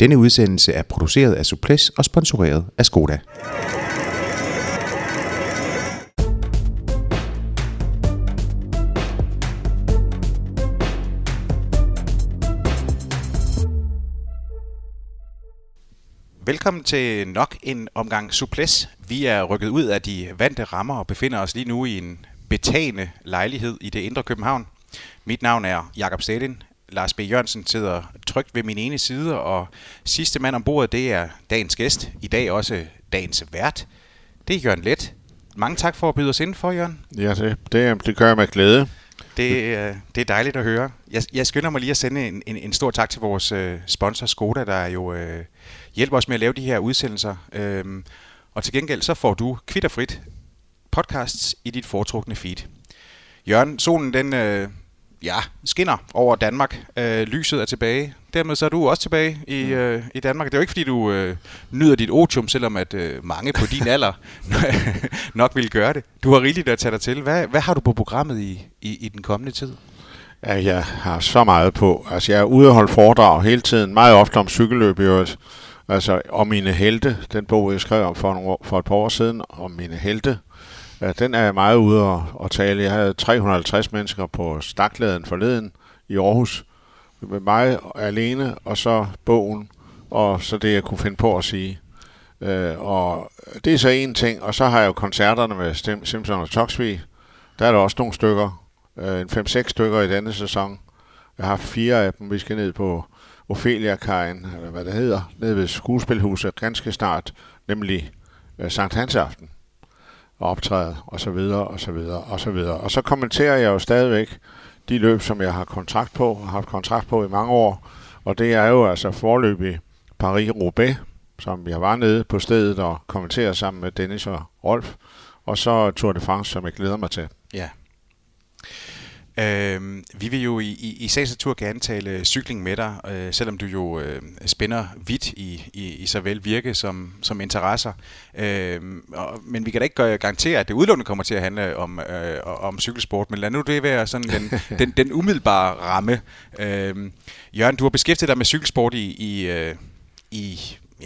Denne udsendelse er produceret af Souplesse og sponsoreret af Skoda. Velkommen til nok en omgang Souplesse. Vi er rykket ud af de vante rammer og befinder os lige nu i en betagende lejlighed i det indre København. Mit navn er Jacob Staehelin. Lars B. Jørgensen sidder trygt ved min ene side, og sidste mand ombord, det er dagens gæst. I dag også dagens vært. Det er Jørgen Let. Mange tak for at byde os indenfor, Jørgen. Ja, det gør jeg med glæde. Det er dejligt at høre. Jeg skynder mig lige at sende en stor tak til vores sponsor Skoda, der jo hjælper os med at lave de her udsendelser. Og til gengæld så får du kvitterfrit podcasts i dit foretrukne feed. Jørgen, solen den... skinner over Danmark. Lyset er tilbage. Dermed så er du også tilbage i Danmark. Det er jo ikke, fordi du nyder dit otium, selvom at mange på din alder nok vil gøre det. Du har rigeligt at tage dig til. Hvad har du på programmet i den kommende tid? Ja, jeg har så meget på. Altså, jeg er ude og holde foredrag hele tiden. Meget ofte om cykelløb i øvrigt. Altså, om mine helte. Den bog, jeg skrev om for et par år siden, om mine helte. Den er jeg meget ude at tale. Jeg havde 350 mennesker på Staklæden forleden i Aarhus. Med mig alene, og så bogen, og så det, jeg kunne finde på at sige. Og det er så en ting. Og så har jeg jo koncerterne med Simpson og Toksvig. Der er der også nogle stykker. 5-6 stykker i denne sæson. Jeg har 4 af dem. Vi skal ned på Ofelia Kajen, eller hvad det hedder, ned ved skuespilhuset ganske snart, nemlig Sankt Hansaften. Og optræde, og så videre. Og så kommenterer jeg jo stadigvæk de løb, som jeg har kontrakt på, og har haft kontrakt på i mange år. Og det er jo altså foreløbig Paris-Roubaix, som jeg var nede på stedet og kommenterer sammen med Dennis og Rolf. Og så Tour de France, som jeg glæder mig til. Ja. Vi vil jo i sags natur gerne tale cykling med dig, selvom du jo spænder vidt i såvel virke som interesser. Men vi kan da ikke garantere, at det udelukkende kommer til at handle om cykelsport, men lad nu det være sådan den umiddelbare ramme. Jørgen, du har beskæftiget dig med cykelsport i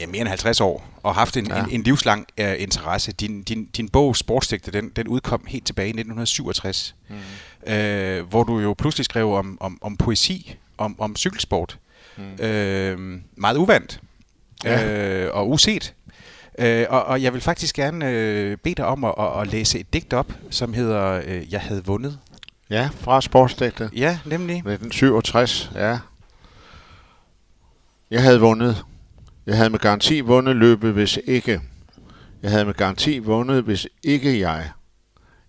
mere end 50 år, og haft en livslang interesse. Din bog Sportsdigte, den udkom helt tilbage i 1967, hvor du jo pludselig skrev om poesi, om cykelsport. Meget uvandt og uset. Og jeg vil faktisk gerne bede dig om at læse et digt op, som hedder Jeg havde vundet. Ja, fra Sportsdigte. Ja, nemlig. 1967, ja. Jeg havde vundet. Jeg havde med garanti vundet løbet, hvis ikke. Jeg havde med garanti vundet, hvis ikke jeg.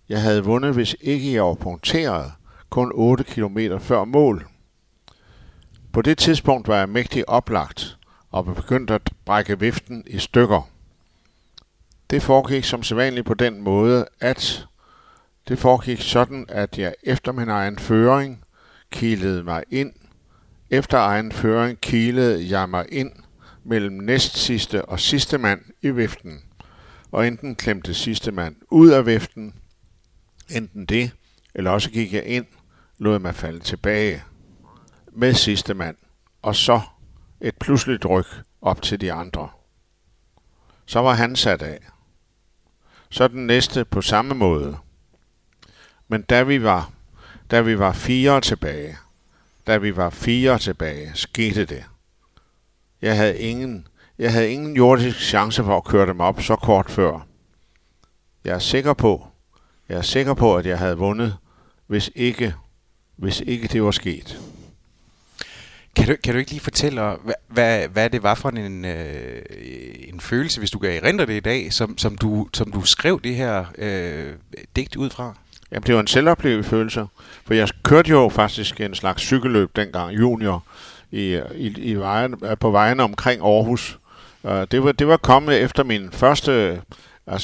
Jeg havde vundet, hvis ikke jeg var punkteret, kun 8 kilometer før mål. På det tidspunkt var jeg mægtig oplagt, og begyndte at brække viften i stykker. Det foregik som sædvanligt på den måde, at det foregik sådan, at jeg efter min egen føring kilede mig ind. Efter egen føring kilede jeg mig ind mellem næstsidste og sidste mand i viften, og enten klemte sidste mand ud af viften, enten det, eller også gik jeg ind, lod mig falde tilbage med sidste mand, og så et pludseligt ryk op til de andre. Så var han sat af. Så den næste på samme måde. Men da vi var fire tilbage, skete det. Jeg havde ingen jordisk chance for at køre dem op så kort før. Jeg er sikker på, at jeg havde vundet, hvis ikke det var sket. Kan du ikke lige fortælle, hvad det var for en følelse, hvis du kan erindre det i dag, som du skrev det her digt ud fra? Jamen, det var en selvoplevet følelse, for jeg kørte jo faktisk en slags cykelløb dengang, junior, i vejen, på vejene omkring Aarhus. Det var kommet efter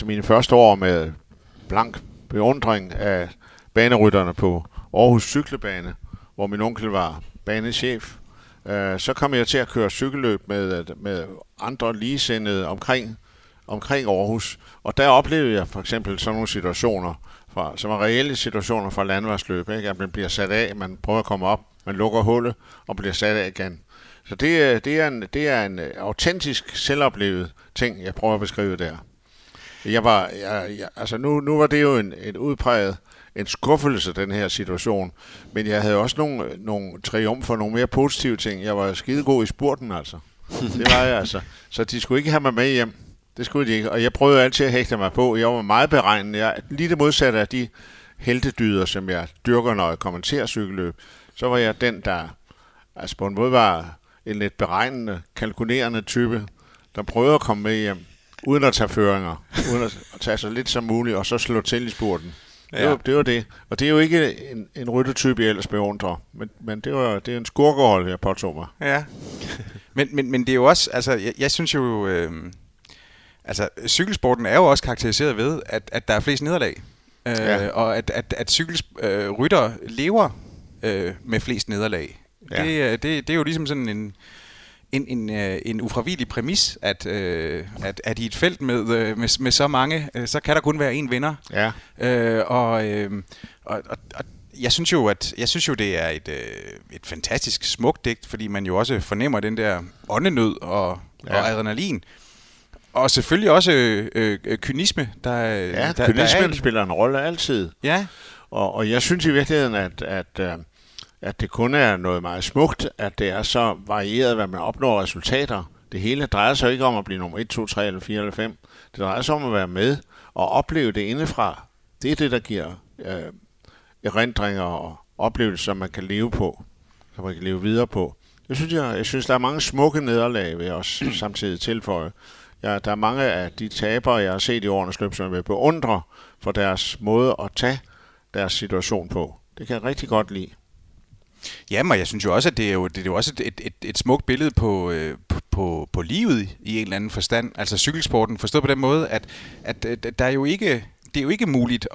mine første år med blank beundring af banerytterne på Aarhus Cyklebane, hvor min onkel var banechef. Så kom jeg til at køre cykelløb med andre ligesindede omkring Aarhus, og der oplevede jeg for eksempel sådan nogle situationer, som er reelle situationer fra landvejsløb, ikke? At man bliver sat af, man prøver at komme op, man lukker hullet og bliver sat af igen. Så det er en autentisk selvoplevet ting, jeg prøver at beskrive der. Nu var det jo en udpræget en skuffelse, den her situation. Men jeg havde også nogle triumfer og nogle mere positive ting. Jeg var skidegod i spurten, altså. Det var jeg altså. Så de skulle ikke have mig med hjem. Det skulle de ikke. Og jeg prøvede altid at hægte mig på. Jeg var meget beregnende. Jeg lige det modsatte af de heltedyder, som jeg dyrker, når jeg kommenterer cykelløb. Så var jeg den, der altså på en måde var en lidt beregnende, kalkulerende type, der prøvede at komme med hjem, uden at tage føringer, uden at tage så lidt som muligt, og så slå til i spurten. Ja. Det var det. Og det er jo ikke en ryttertype, jeg ellers beundrer, men det er en skurkehold, jeg påtog mig. Ja. Men det er jo også, altså jeg synes jo, altså cykelsporten er jo også karakteriseret ved, at der er flest nederlag, ja. Og at cykelrytter lever med flest nederlag. Ja. Det er jo ligesom sådan en ufravigelig præmis, at i et felt med så mange, så kan der kun være én vinder. Ja. Og jeg synes jo det er et fantastisk smukt digt, fordi man jo også fornemmer den der åndenød og adrenalin. Og selvfølgelig også kynisme, der spiller en rolle altid. Ja. Og jeg synes i virkeligheden, at det kun er noget meget smukt, at det er så varieret, hvad man opnår resultater. Det hele drejer sig ikke om at blive nummer 1, 2, 3 eller 4 eller 5. Det drejer sig om at være med og opleve det indefra. Det er det, der giver erindringer og oplevelser, som man kan leve på, som man kan leve videre på. Jeg synes, der er mange smukke nederlag, vil jeg også samtidig tilføje. Der er mange af de tabere, jeg har set i årenes løb, som jeg beundrer for deres måde at tage deres situation på. Det kan jeg rigtig godt lide. Jamen, og jeg synes jo også, at det er jo også et smukt billede på livet i en eller anden forstand. Altså cykelsporten forstået på den måde, at der er jo ikke, det er jo ikke muligt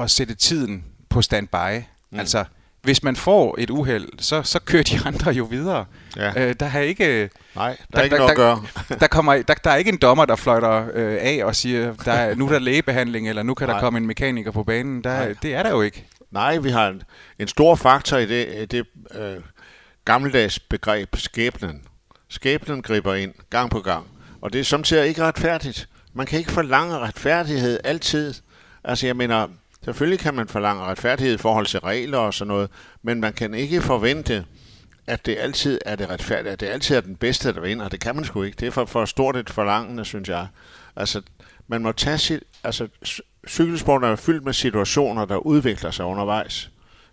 at sætte tiden på standby. Mm. Altså, hvis man får et uheld, så kører de andre jo videre. Ja. Der er ikke noget at gøre. Der er ikke en dommer, der fløjter af og siger, nu er der lægebehandling, eller nu kan der komme en mekaniker på banen. Det er der jo ikke. Nej, vi har en stor faktor i det gammeldags begreb, skæbnen. Skæbnen griber ind gang på gang, og det er samtidig ikke retfærdigt. Man kan ikke forlange retfærdighed altid. Altså jeg mener, selvfølgelig kan man forlange retfærdighed i forhold til regler og sådan noget, men man kan ikke forvente, at det altid er det retfærdige, at det altid er den bedste, der vinder. Det kan man sgu ikke. Det er for stort et forlangende, synes jeg. Altså, man må tage sit... Altså, cykelsporten er fyldt med situationer, der udvikler sig undervejs.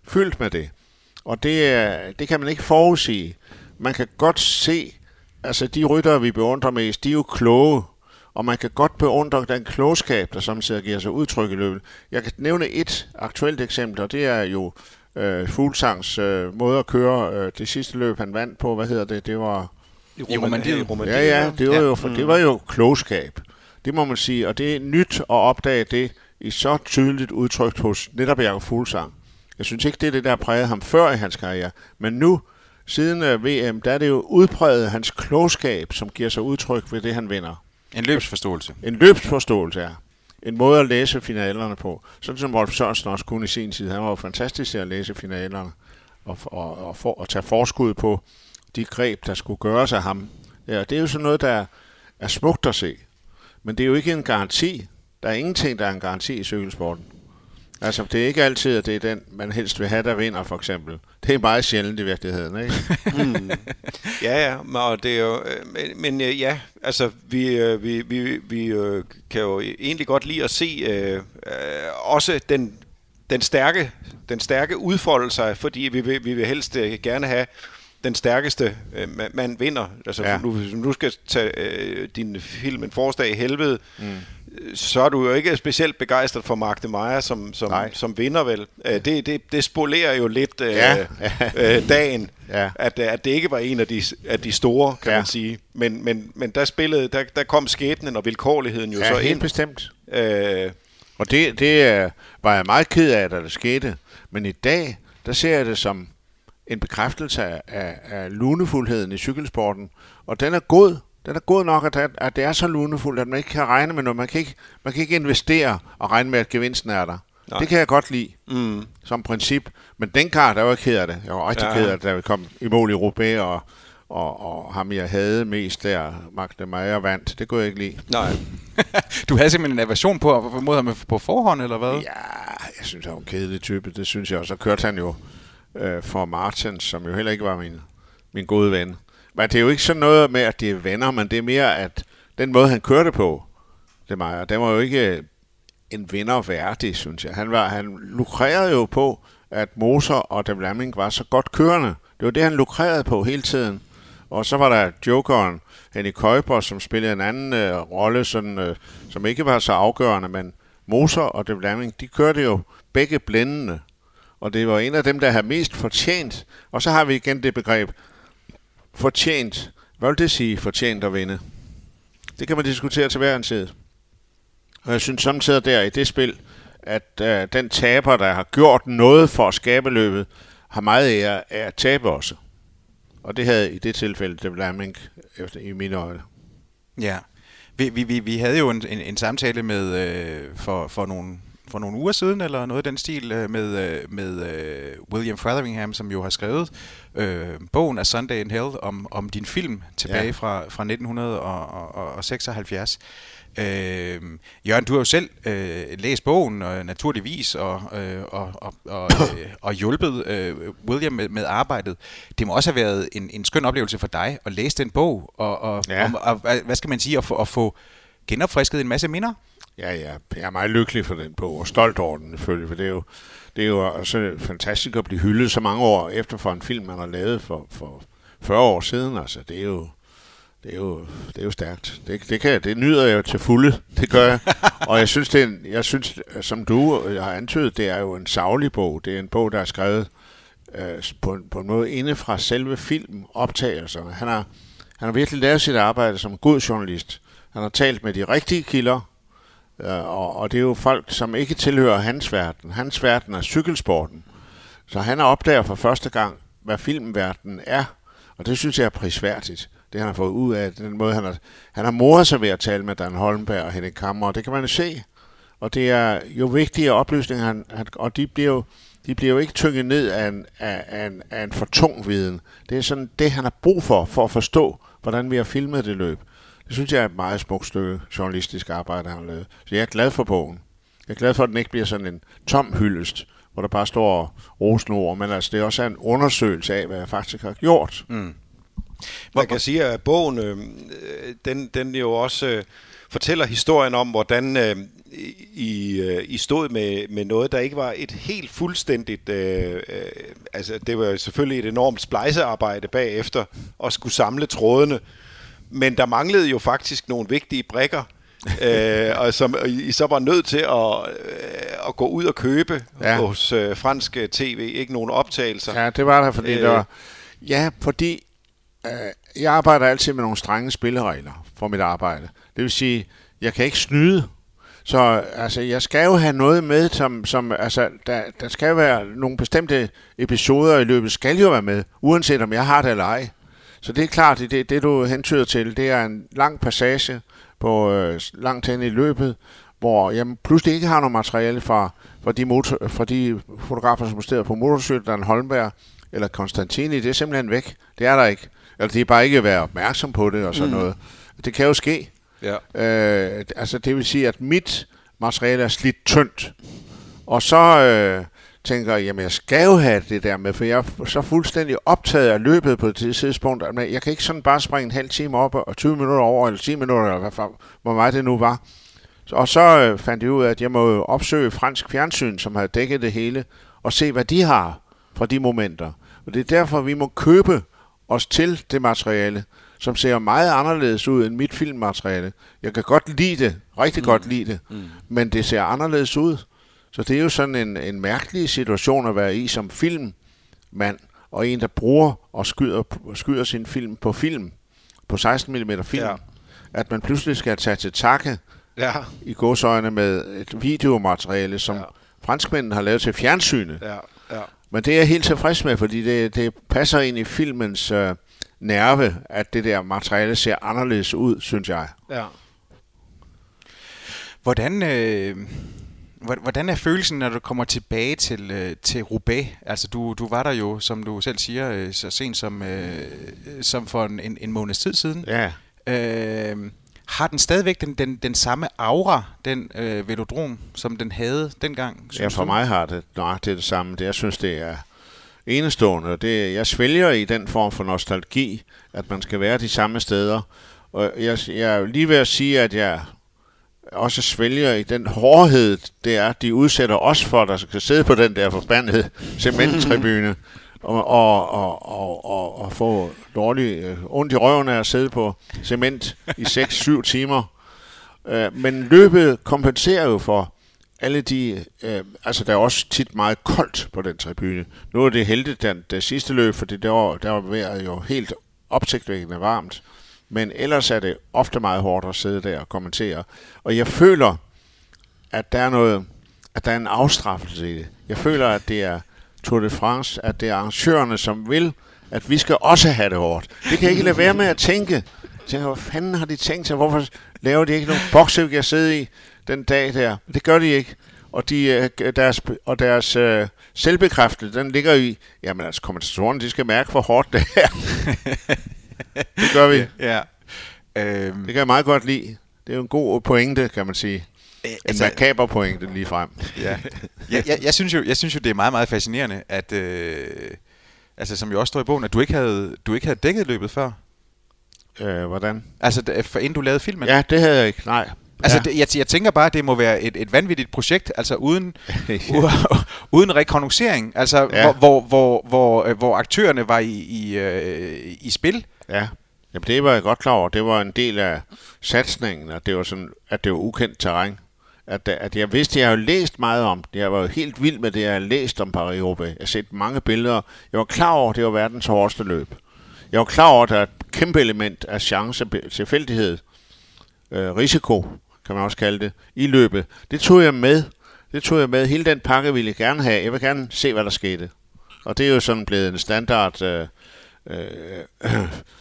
Fyldt med det. Og det kan man ikke forudsige. Man kan godt se, altså de ryttere, vi beundrer mest, de er jo kloge. Og man kan godt beundre den klogskab, der samtidig giver sig udtryk i løbet. Jeg kan nævne et aktuelt eksempel, og det er jo Fuglsangs måde at køre det sidste løb, han vandt på. Hvad hedder det? Det var... I Romandiet. Ja, det var jo klogskab. Det må man sige, og det er nyt at opdage det i så tydeligt udtrykt hos netop Jacob Fuglsang. Jeg synes ikke, det er det, der prægede ham før i hans karriere, men nu, siden VM, der er det jo udpræget hans klogskab, som giver sig udtryk ved det, han vinder. En løbsforståelse. En løbsforståelse, ja. En måde at læse finalerne på. Sådan som Rolf Sørensen også kunne i sin tid. Han var jo fantastisk til at læse finalerne og tage forskud på de greb, der skulle gøres af ham. Ja, det er jo sådan noget, der er smukt at se. Men det er jo ikke en garanti. Der er ingenting, der er en garanti i cykelsporten. Altså, det er ikke altid, at det er den, man helst vil have, der vinder, for eksempel. Det er meget sjældent i virkeligheden, ikke? Mm. Ja, og det er jo... Men ja, altså, vi kan jo egentlig godt lide at se også den stærke udfoldelse, fordi vi vil helst gerne have... Den stærkeste mand vinder. Altså, ja. Nu skal tage din film En forårsdag i helvede, så er du jo ikke specielt begejstret for Mark de Meyer som vinder, vel. Det spolerer jo lidt dagen, ja. At det ikke var en af de store, kan man sige. Men der spillede, der kom skæbnen og vilkårligheden jo så helt ind. Bestemt. Og det var jeg meget ked af, da det skete. Men i dag, der ser jeg det som en bekræftelse af lunefuldheden i cykelsporten, og den er god. Den er god nok, at det er så lunefuldt, at man ikke kan regne med noget. Man kan ikke investere og regne med, at gevinsten er der. Nej. Det kan jeg godt lide, som princip. Men den kar, der var ked af det. Jeg var rigtig ked af det, da vi kom i mål i Roubaix, og, og ham jeg havde mest der, Magdemeyer, vandt. Det kunne jeg ikke lide. Nej. Du havde simpelthen en aversion på mod ham på forhånd, eller hvad? Ja, jeg synes, han var en kedelig type. Det synes jeg også. Så kørte han jo for Martins, som jo heller ikke var min gode ven. Men det er jo ikke sådan noget med, at det er venner, men det er mere, at den måde, han kørte på, det Meyer, den var jo ikke en vinder værdig, synes jeg. Han lukrerede jo på, at Moser og De Vlaeminck var så godt kørende. Det var det, han lukrerede på hele tiden. Og så var der jokeren Henning Køjber, som spillede en anden rolle, sådan, som ikke var så afgørende, men Moser og De Vlaeminck, de kørte jo begge blændende. Og det var en af dem, der havde mest fortjent. Og så har vi igen det begreb fortjent. Hvad vil det sige, fortjent at vinde? Det kan man diskutere til hver en tid. Og jeg synes samtidig der i det spil, at den taber, der har gjort noget for at skabe løbet, har meget ære af at tabe også. Og det havde i det tilfælde De Vlaeminck i mine øjne. Ja, vi havde jo en samtale med for nogle uger siden, eller noget i den stil, med William Fotheringham, som jo har skrevet bogen A Sunday in Hell om din film tilbage fra 1976. Jørgen, du har jo selv læst bogen, naturligvis, og hjulpet William med arbejdet. Det må også have været en skøn oplevelse for dig at læse den bog, og hvad skal man sige, at få genopfrisket en masse minder? Ja, jeg er meget lykkelig for den bog, og stolt over den selvfølgelig, for det er jo også fantastisk at blive hyldet så mange år efter for en film, man har lavet for 40 år siden. Altså, det er jo stærkt. Det nyder jeg jo til fulde. Det gør jeg. Og jeg synes, jeg synes, som du har antydet, det er jo en saglig bog. Det er en bog, der er skrevet på en måde inde fra selve filmoptagelserne. Han har virkelig lavet sit arbejde som god journalist. Han har talt med de rigtige kilder, og det er jo folk, som ikke tilhører hans verden. Hans verden er cykelsporten. Så han opdager for første gang, hvad filmverdenen er. Og det synes jeg er prisværdigt. Det han har fået ud af, den måde han har moret sig ved at tale med Dan Holmberg og Henning Kammer, og det kan man jo se. Og det er jo vigtige oplysninger, og de bliver jo ikke tynget ned af en for tung viden. Det er sådan det, han har brug for at forstå, hvordan vi har filmet det løb. Det synes jeg er et meget smukt stykke journalistisk arbejde, han har lavet. Så jeg er glad for bogen. Jeg er glad for, at den ikke bliver sådan en tom hyldest, hvor der bare står rosende ord, men altså det er også en undersøgelse af, hvad jeg faktisk har gjort. Mm. Man kan sige, at bogen den jo også fortæller historien om, hvordan I stod med noget, der ikke var et helt fuldstændigt... altså, det var selvfølgelig et enormt splejsearbejde bagefter at skulle samle trådene, men der manglede jo faktisk nogle vigtige brikker, og som I så var nødt til at gå ud og købe hos fransk tv, ikke nogen optagelser. Ja, det var der, fordi der var... Ja, fordi... Jeg arbejder altid med nogle strenge spilleregler for mit arbejde. Det vil sige, jeg kan ikke snyde. Så altså, jeg skal jo have noget med, som altså, der skal jo være nogle bestemte episoder i løbet, skal jo være med, uanset om jeg har det eller ej. Så det er klart, det du hentyder til, det er en lang passage på langt hen i løbet, hvor jeg pludselig ikke har noget materiale fra de fotografer, som stod på motorcyklerne, Holmberg eller Konstantini. Det er simpelthen væk. Det er der ikke. Eller det er bare ikke at være opmærksom på det og sådan noget. Det kan jo ske. Ja. Altså det vil sige, at mit materiale er slidt tyndt. Og så tænker jeg, jamen jeg skal jo have det der med, for jeg er så fuldstændig optaget af løbet på det tidspunkt. Men jeg kan ikke sådan bare springe en halv time op og 20 minutter over, eller 10 minutter, eller hvor meget det nu var. Og så fandt jeg ud af, at jeg må opsøge fransk fjernsyn, som havde dækket det hele, og se, hvad de har fra de momenter. Og det er derfor, vi må købe os til det materiale, som ser meget anderledes ud end mit filmmateriale. Jeg kan godt lide det, rigtig godt lide det, men det ser anderledes ud. Så det er jo sådan en mærkelig situation at være i som filmmand, og en, der bruger og skyder sin film, på 16 mm film, at man pludselig skal tage til takke i godsøjne med et videomateriale, som franskmændene har lavet til fjernsynet. Ja. Men det er jeg helt tilfreds med, fordi det passer ind i filmens nerve, at det der materiale ser anderledes ud, synes jeg. Ja. Hvordan Hvordan er følelsen, når du kommer tilbage til Roubaix? Altså, du var der jo, som du selv siger, så sent som for en måneds tid siden. Ja. Har den stadigvæk den samme aura, den velodrom, som den havde dengang? Ja, for mig har det det samme. Det, jeg synes, det er enestående. Det, jeg svælger i den form for nostalgi, at man skal være de samme steder. Og jeg er lige ved at sige, at jeg også svælger i den hårdhed, det er, at de udsætter os for, der skal sidde på den der forbandede cementtribune og få dårlig ondt i røven af at sidde på cement i 6-7 timer. Men løbet kompenserer jo for alle de... altså, der er også tit meget koldt på den tribune. Nu er det heldigt, det sidste løb, fordi der var vejret jo helt opsigtvækkende varmt. Men ellers er det ofte meget hårdt at sidde der og kommentere. Og jeg føler, at der er en afstraffelse i det. Jeg føler, at det er Tour de France, at det er arrangørerne, som vil, at vi skal også have det hårdt. Det kan jeg ikke lade være med at tænke. Hvad fanden har de tænkt sig? Hvorfor laver de ikke nogen bokse, vi kan sidde i den dag der? Det gør de ikke. Og deres selvbekræftelse, den ligger i, jamen altså kommentatorerne, de skal mærke, hvor hårdt det er. Det gør vi. Ja. Det kan jeg meget godt lide. Det er jo en god pointe, kan man sige. En makaber pointe lige frem. Ja. Jeg synes jo, det er meget, meget fascinerende, at altså som jo også står i bogen, at du ikke havde dækket løbet før. Hvordan? Altså for inden du lavede filmen. Ja, det havde jeg ikke. Nej. Altså, ja. Jeg tænker bare, at det må være et vanvittigt projekt, altså uden rekognoscering, altså ja. hvor aktørerne var i spil. Ja, jamen, det var jeg godt klar over. Det var en del af satsningen, og det var sådan, at det var ukendt terræn. At jeg vidste, jeg havde læst meget om det. Jeg var jo helt vild med det, jeg havde læst om Paris-Roubaix. Jeg har set mange billeder. Jeg var klar over, at det var verdens hårdeste løb. Jeg var klar over, at der er et kæmpe element af chance, tilfældighed, risiko, kan man også kalde det, i løbet. Det tog jeg med. Hele den pakke ville jeg gerne have. Jeg vil gerne se, hvad der skete. Og det er jo sådan blevet en standard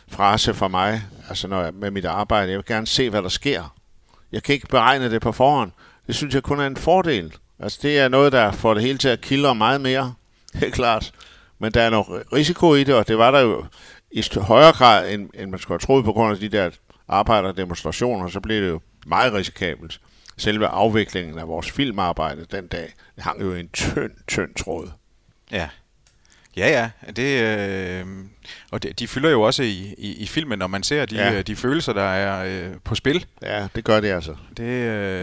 frase for mig, altså når jeg, med mit arbejde. Jeg vil gerne se, hvad der sker. Jeg kan ikke beregne det på forhånd. Det synes jeg kun er en fordel. Altså det er noget, der får det hele til at kildre meget mere, helt klart. Men der er noget risiko i det, og det var der jo i højere grad, end man skulle have troet på grund af de der arbejder og demonstrationer, så blev det jo meget risikabelt. Selve afviklingen af vores filmarbejde den dag, det hang jo i en tynd tråd. Ja. Ja. Det, og de fylder jo også i filmen, når man ser de følelser, der er på spil. Ja, det gør det altså.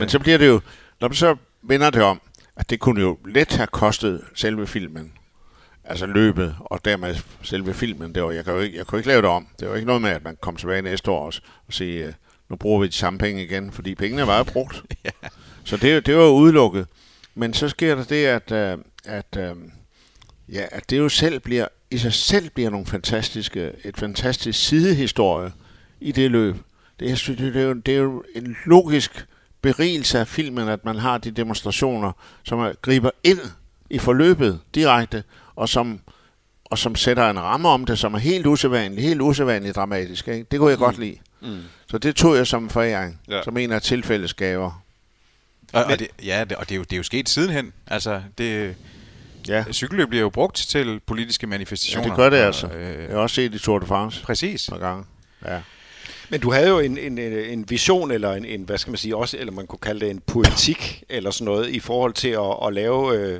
Men så bliver det jo, når man så vender det om, at det kunne jo let have kostet selve filmen. Altså løbet, og dermed selve filmen. Det var, jeg kunne ikke lave det om. Det var ikke noget med, at man kom tilbage næste år og sige, nu bruger vi de samme penge igen, fordi pengene var jo brugt. Ja. Så det var jo udelukket. Men så sker der det, at det jo i sig selv bliver et fantastisk sidehistorie i det løb. Det er jo en logisk berigelse af filmen, at man har de demonstrationer, som griber ind i forløbet direkte, og som sætter en ramme om det, som er helt usædvanligt dramatisk. Ikke? Det kunne jeg godt lide. Mm. Så det tog jeg som en foræring, som en af tilfældets gaver. Og det er jo sket sidenhen. Altså, det... Ja. Cykelløb bliver jo brugt til politiske manifestationer. Ja, det gør det altså. Jeg har også set i Tour de France. Præcis. Par gange. Ja. Men du havde jo en vision, eller en, hvad skal man sige, også, eller man kunne kalde det en politik, eller sådan noget, i forhold til at lave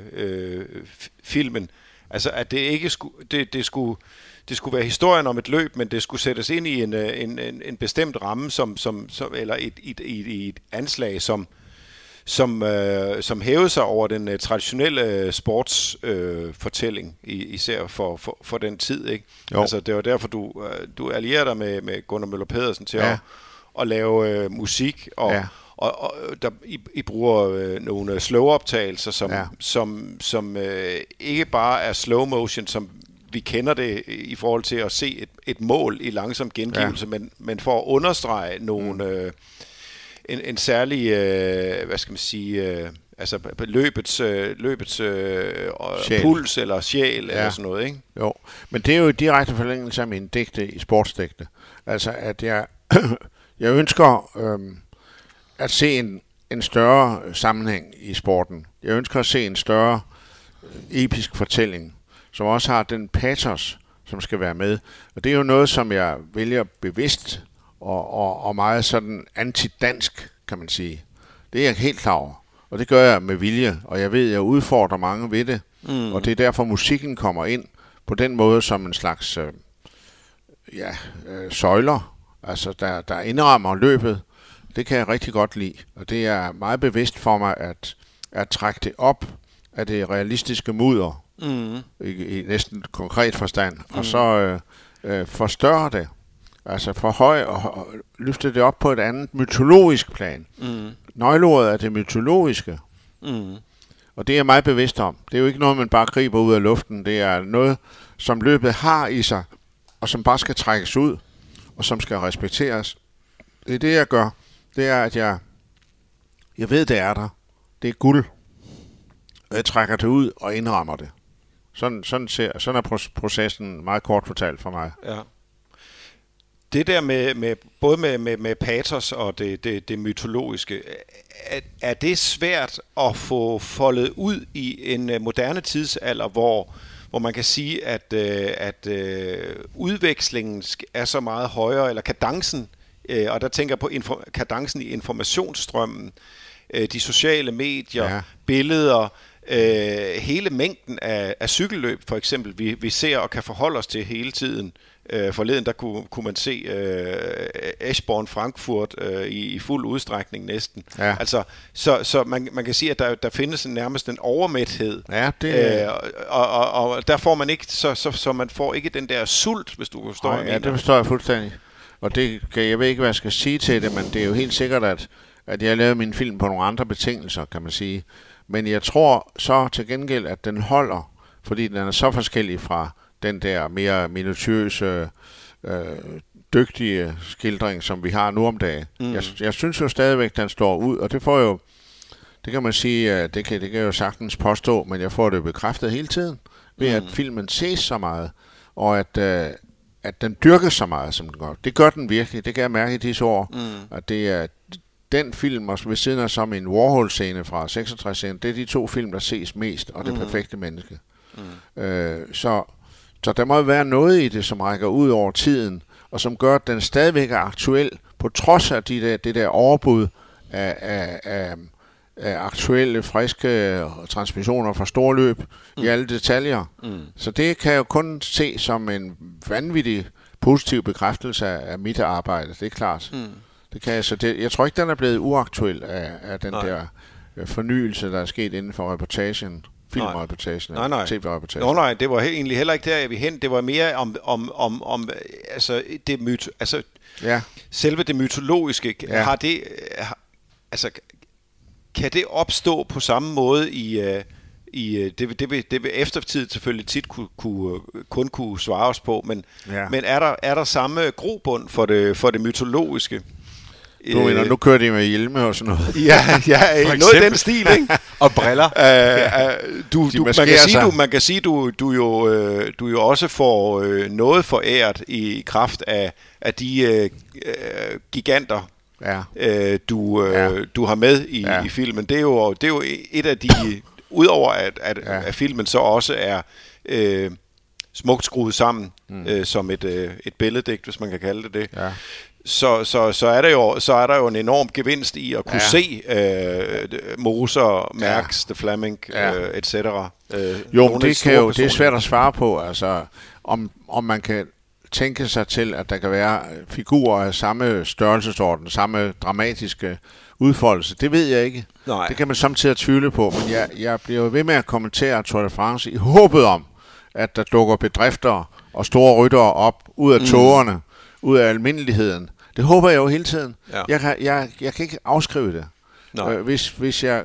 filmen. Altså, at det ikke skulle... Det skulle være historien om et løb, men det skulle sættes ind i en bestemt ramme, som eller et anslag, som hævede sig over den traditionelle sportsfortælling, især for den tid, ikke? Jo. Altså det var derfor du allierede dig med Gunnar Møller Pedersen til at lave musik og der I bruger nogle slow optagelser, som ikke bare er slow motion, som vi kender det i forhold til at se et mål i langsom gengivelse, men for at understrege nogle en særlig, hvad skal man sige, altså løbets puls eller sjæl eller sådan noget, ikke? Jo, men det er jo i direkte forlængelse af mine digte i Sportsdigte. Altså at jeg ønsker at se en en større sammenhæng i sporten. Jeg ønsker at se en større episk fortælling, som også har den pathos, som skal være med. Og det er jo noget, som jeg vælger bevidst og meget sådan antidansk, kan man sige. Det er jeg helt klar over, og det gør jeg med vilje, og jeg ved, at jeg udfordrer mange ved det. Mm. Og det er derfor, musikken kommer ind på den måde som en slags søjler, altså der indrammer løbet. Det kan jeg rigtig godt lide, og det er meget bevidst for mig at trække det op af det realistiske mudder, i næsten konkret forstand, og så forstørre det, altså forhøje og løfte det op på et andet mytologisk plan. Mm. Nøgleordet er det mytologiske, og det er jeg meget bevidst om. Det er jo ikke noget, man bare griber ud af luften, det er noget, som løbet har i sig, og som bare skal trækkes ud, og som skal respekteres. Det er det, jeg gør. Det er, at jeg ved, det er der. Det er guld. Jeg trækker det ud og indrammer det. Sådan er processen meget kort fortalt for mig. Ja. Det der med både med patos og det mytologiske, er det svært at få foldet ud i en moderne tidsalder, hvor man kan sige, at udvekslingen er så meget højere, eller kadencen, og der tænker jeg på kadencen i informationsstrømmen, de sociale medier, billeder, hele mængden af cykelløb for eksempel, vi ser og kan forholde os til hele tiden. Forleden der kunne man se Eschborn Frankfurt i fuld udstrækning næsten. Ja. Altså, så man kan sige, at der findes nærmest en overmæthed. Ja, det... og der får man ikke, så man får ikke den der sult, hvis du forstår. Ja, det forstår jeg fuldstændig. Og det kan jeg ved ikke, hvad jeg skal sige til det, men det er jo helt sikkert, at jeg lavede min film på nogle andre betingelser, kan man sige. Men jeg tror så til gengæld, at den holder, fordi den er så forskellig fra den der mere minutiøse, dygtige skildring, som vi har nu om dagen. Mm. Jeg synes jo stadigvæk, den står ud, og det får jo, det kan man sige, det kan jeg jo sagtens påstå, men jeg får det bekræftet hele tiden, ved at filmen ses så meget, og at den dyrkes så meget, som den gør. Det gør den virkelig, det kan jeg mærke i disse år, at det er den film, og ved siden af så min Warhol-scene fra 66'erne, det er de to film, der ses mest, og Det perfekte menneske. Mm. Så der må være noget i det, som rækker ud over tiden, og som gør, at den stadigvæk er aktuel, på trods af det der overbud af aktuelle, friske transmissioner fra storløb i alle detaljer. Mm. Så det kan jeg jo kun se som en vanvittig positiv bekræftelse af mit arbejde, det er klart. Mm. Det kan jeg, jeg tror ikke, den er blevet uaktuel af den der fornyelse, der er sket inden for reportagen. Filmreportagen, tv-reportagen. Nej, det var egentlig heller ikke der, jeg ville hen. Det var mere om altså det selve det mytologiske. Ja. Har det, altså, kan det opstå på samme måde i det vil eftertiden selvfølgelig tit kun kunne svare os på, men er der samme grobund for det mytologiske? Nu kører de med hjelme og sådan noget. Noget af den stil, ikke? Og briller. Man kan sige, du jo også får noget foræret i kraft af de giganter, du har med i filmen. Det er jo et af de, udover at filmen så også er smukt skruet sammen som et billeddigt, hvis man kan kalde det. Ja. Så er der jo en enorm gevinst i at kunne se Moser, Merckx, De Vlaeminck, etc. Jo, det er svært at svare på, altså om man kan tænke sig til, at der kan være figurer af samme størrelsesorden, samme dramatiske udfoldelse. Det ved jeg ikke. Nej. Det kan man samtidig tvivle på, men jeg bliver jo ved med at kommentere Tour de France i håbet om, at der dukker bedrifter og store ryttere op ud af tågerne, ud af almindeligheden. Det håber jeg jo hele tiden. Ja. Jeg kan ikke afskrive det. Hvis jeg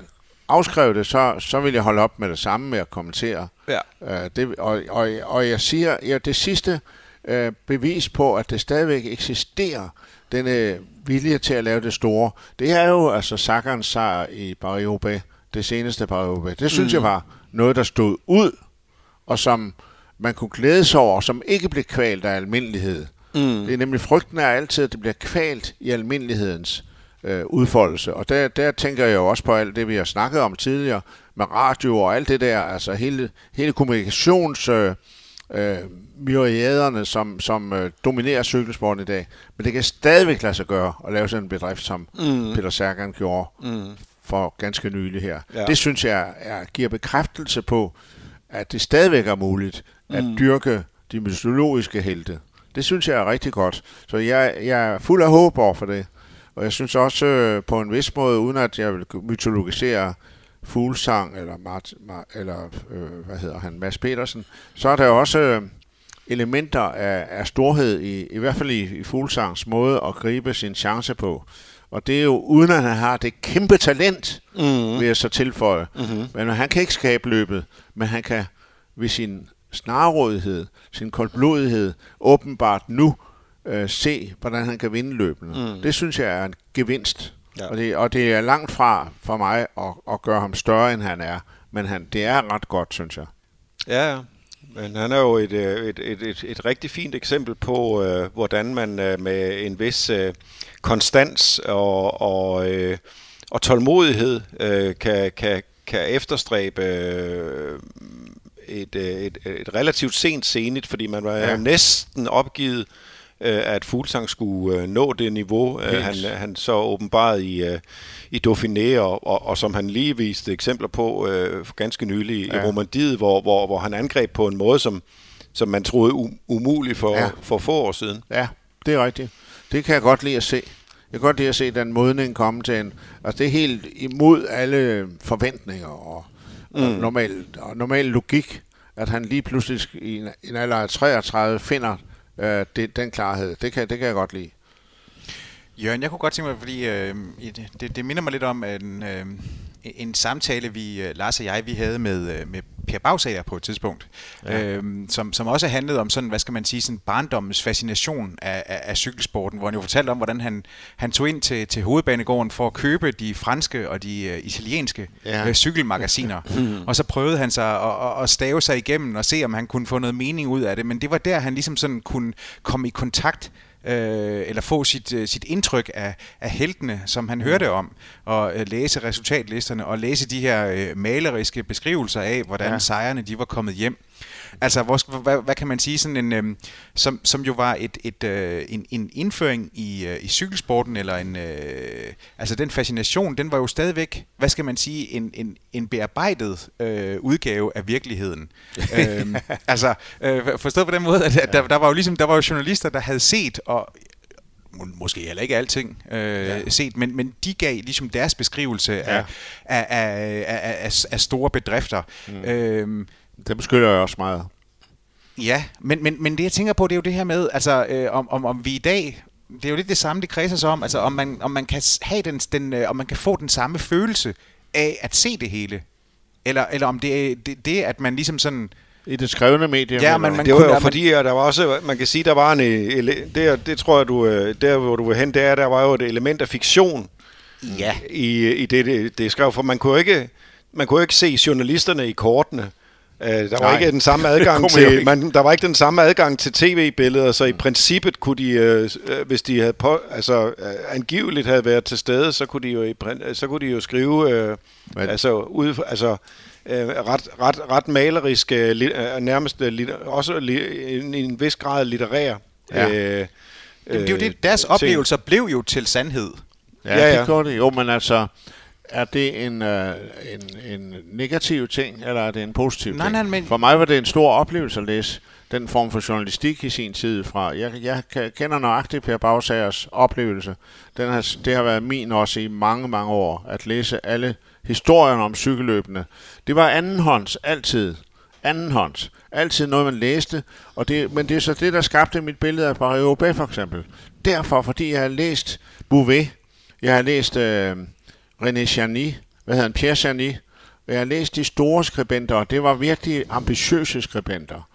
afskrev det, så vil jeg holde op med det samme med at kommentere. Ja. Jeg siger, det sidste bevis på, at det stadigvæk eksisterer, denne vilje til at lave det store, det er jo altså Sagans sejr i Paris-Roubaix, det seneste Paris-Roubaix. Det synes jeg var noget, der stod ud, og som man kunne glæde sig over, som ikke blev kvalt af almindelighed. Det er nemlig frygten er altid, at det bliver kvalt i almindelighedens udfoldelse. Og der tænker jeg jo også på alt det, vi har snakket om tidligere, med radio og alt det der, altså hele kommunikations... myriaderne, som dominerer cykelsporten i dag, men det kan stadigvæk lade sig gøre at lave sådan en bedrift, som Peter Sagan gjorde for ganske nylig her. Ja. Det synes jeg giver bekræftelse på, at det stadigvæk er muligt at dyrke de mytologiske helte. Det synes jeg er rigtig godt. Så jeg er fuld af håb over for det, og jeg synes også på en vis måde, uden at jeg vil mytologisere Fuglsang eller Mads Petersen, så er der også elementer af storhed i hvert fald i Fuglsangs måde at gribe sin chance på. Og det er jo uden at han har det kæmpe talent, vil jeg så tilføje. Men han kan ikke skabe løbet, men han kan ved sin snarrådighed, sin koldblodighed åbenbart nu se, hvordan han kan vinde løbene. Det synes jeg er en gevinst. Ja. Og det er langt fra for mig at gøre ham større, end han er. Men det er ret godt, synes jeg. Ja, men han er jo et rigtig fint eksempel på, hvordan man med en vis konstans og tålmodighed kan efterstræbe et relativt sent senigt, fordi man var næsten opgivet, at Fuglsang skulle nå det niveau, han så åbenbart i Dauphiné, og som han lige viste eksempler på ganske nylig i Romandiet, hvor han angreb på en måde, som man troede umulig for få år siden. Ja, det er rigtigt. Det kan jeg godt lide at se. Jeg kan godt lide at se den modning komme til en. Altså det er helt imod alle forventninger og normal logik, at han lige pludselig i en alder af 33 finder den klarhed, det kan jeg godt lide. Jørgen, jeg kunne godt tænke mig, fordi det minder mig lidt om en samtale, Lars og jeg, vi havde med Per Bavsager på et tidspunkt, som også handlede om sådan, hvad skal man sige, sådan barndommens fascination af cykelsporten, hvor han jo fortalte om, hvordan han tog ind til hovedbanegården for at købe de franske og de italienske cykelmagasiner, og så prøvede han sig at stave sig igennem og se, om han kunne få noget mening ud af det, men det var der, han ligesom sådan kunne komme i kontakt eller få sit indtryk af heltene, som han hørte om, og læse resultatlisterne, og læse de her maleriske beskrivelser af, hvordan sejrene de var kommet hjem. Altså, hvad kan man sige, sådan en, som jo var en indføring i cykelsporten, eller en, altså den fascination, den var jo stadigvæk, hvad skal man sige, en bearbejdet udgave af virkeligheden. Altså, forstået på den måde, at der var jo journalister, der havde set, og måske heller ikke alting set, men de gav ligesom deres beskrivelse af store bedrifter. Det beskylder jeg også meget. Ja, men det jeg tænker på, det er jo det her med, altså om vi i dag, det er jo lidt det samme, det kredser sig om, altså om man kan have om man kan få den samme følelse af at se det hele, eller om det at man ligesom sådan i det skrevne medium. Ja, men det var jo fordi, og der var også, man kan sige, der var det tror jeg der hvor du var hen, der var jo et element af fiktion. Ja. I det skrev, for man kunne ikke se journalisterne i kortene. Der var ikke den samme adgang til tv-billeder, så i princippet kunne de, hvis de havde angiveligt havde været til stede, så kunne de jo skrive ret malerisk, nærmest også i en vis grad litterær. Det er jo det, deres oplevelser blev jo til sandhed. Ja. Det gjorde det. Jo, men altså, er det en negativ ting, eller er det en positiv ting? Men for mig var det en stor oplevelse at læse den form for journalistik i sin tid fra. Jeg kender nøjagtigt Per Bagsagers oplevelse. Det har været min også i mange, mange år, at læse alle historierne om cykelløbene. Det var andenhånds altid. Altid noget, man læste. Men det er så det, der skabte mit billede af Paris-Roubaix for eksempel. Derfor, fordi jeg har læst Bouvet, jeg har læst René Charny, Pierre Charny. Jeg læste de store skribenter, og det var virkelig ambitiøse skribenter,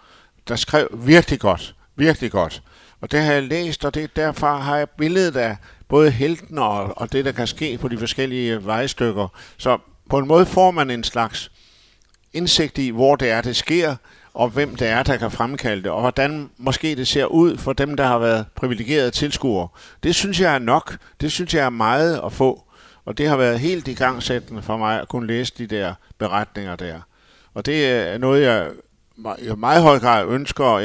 der skrev virkelig godt, virkelig godt. Og det har jeg læst, og det derfra har jeg billedet af både helten og det, der kan ske på de forskellige vejstykker. Så på en måde får man en slags indsigt i, hvor det sker, og hvem det er, der kan fremkalde det, og hvordan måske det ser ud for dem, der har været privilegerede tilskuere. Det synes jeg er nok. Det synes jeg er meget at få. Og det har været helt igangsættende for mig at kunne læse de der beretninger der. Og det er noget, jeg i meget høj grad ønsker, og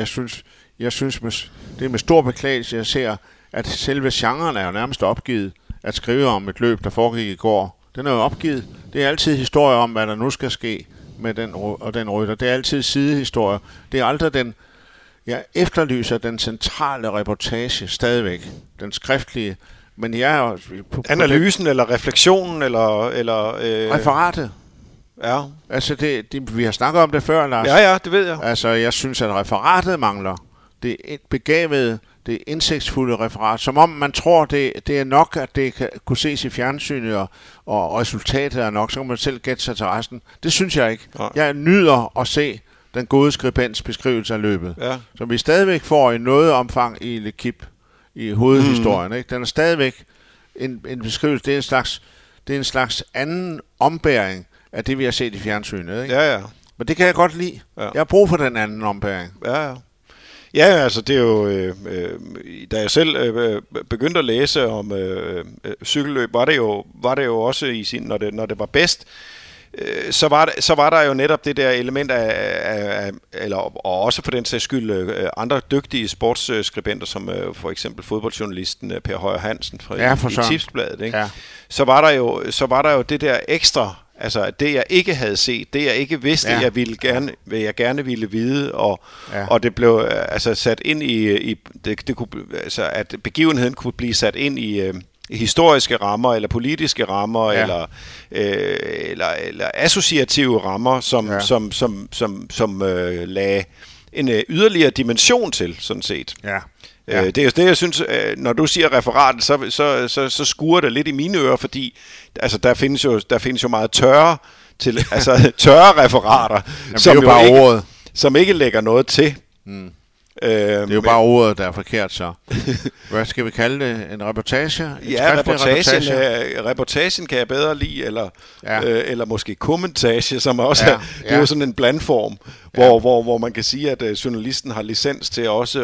jeg synes det er med stor beklagelse, jeg ser, at selve genren er jo nærmest opgivet at skrive om et løb, der foregik i går. Den er jo opgivet. Det er altid historier om, hvad der nu skal ske med den og den rytter. Det er altid sidehistorier. Det er aldrig den... Jeg efterlyser den centrale reportage stadigvæk. Den skriftlige... Men jeg analysen på eller refleksionen eller referatet. Ja. Altså vi har snakket om det før, Lars. Ja, det ved jeg. Altså jeg synes at referatet mangler. Det er et begavet, det er indsigtsfulde referat, som om man tror det er nok at det kan kunne ses i fjernsynet og resultatet er nok, så kan man selv gætte sig til resten. Det synes jeg ikke. Ja. Jeg nyder at se den gode skribents beskrivelse af løbet, ja, som vi stadigvæk får i noget omfang i L'Equipe. I hovedhistorien, ikke? Den er stadigvæk en beskrivelse. Det er en slags anden ombæring af det, vi har set i fjernsynet, ikke? Ja. Men det kan jeg godt lide. Ja. Jeg har brug for den anden ombæring. Ja. Ja, altså det er jo... da jeg selv begyndte at læse om cykelløb, var det jo også i sin... Når det var bedst, så var der jo netop det der element og også for den sags skyld andre dygtige sportsskribenter som for eksempel fodboldjournalisten Per Højer Hansen fra Tipsbladet, ikke? Ja. Så var der jo det der ekstra, altså det jeg ikke havde set, det jeg ikke vidste, ja, jeg gerne ville vide, og det blev altså sat ind i det kunne, altså at begivenheden kunne blive sat ind i historiske rammer, eller politiske rammer, ja, eller associative rammer, som lagde en yderligere dimension til, sådan set. Ja. Ja. Det er jo det, jeg synes, når du siger referatet, så skurer det lidt i mine ører, fordi altså, der findes jo meget tørre referater, som ikke lægger noget til. Mm. Det er jo bare ordet, der er forkert, så. Hvad skal vi kalde det? En reportage? Reportagen kan jeg bedre lide, eller måske kommentage, som også er, det er jo sådan en blandform, hvor man kan sige, at journalisten har licens til også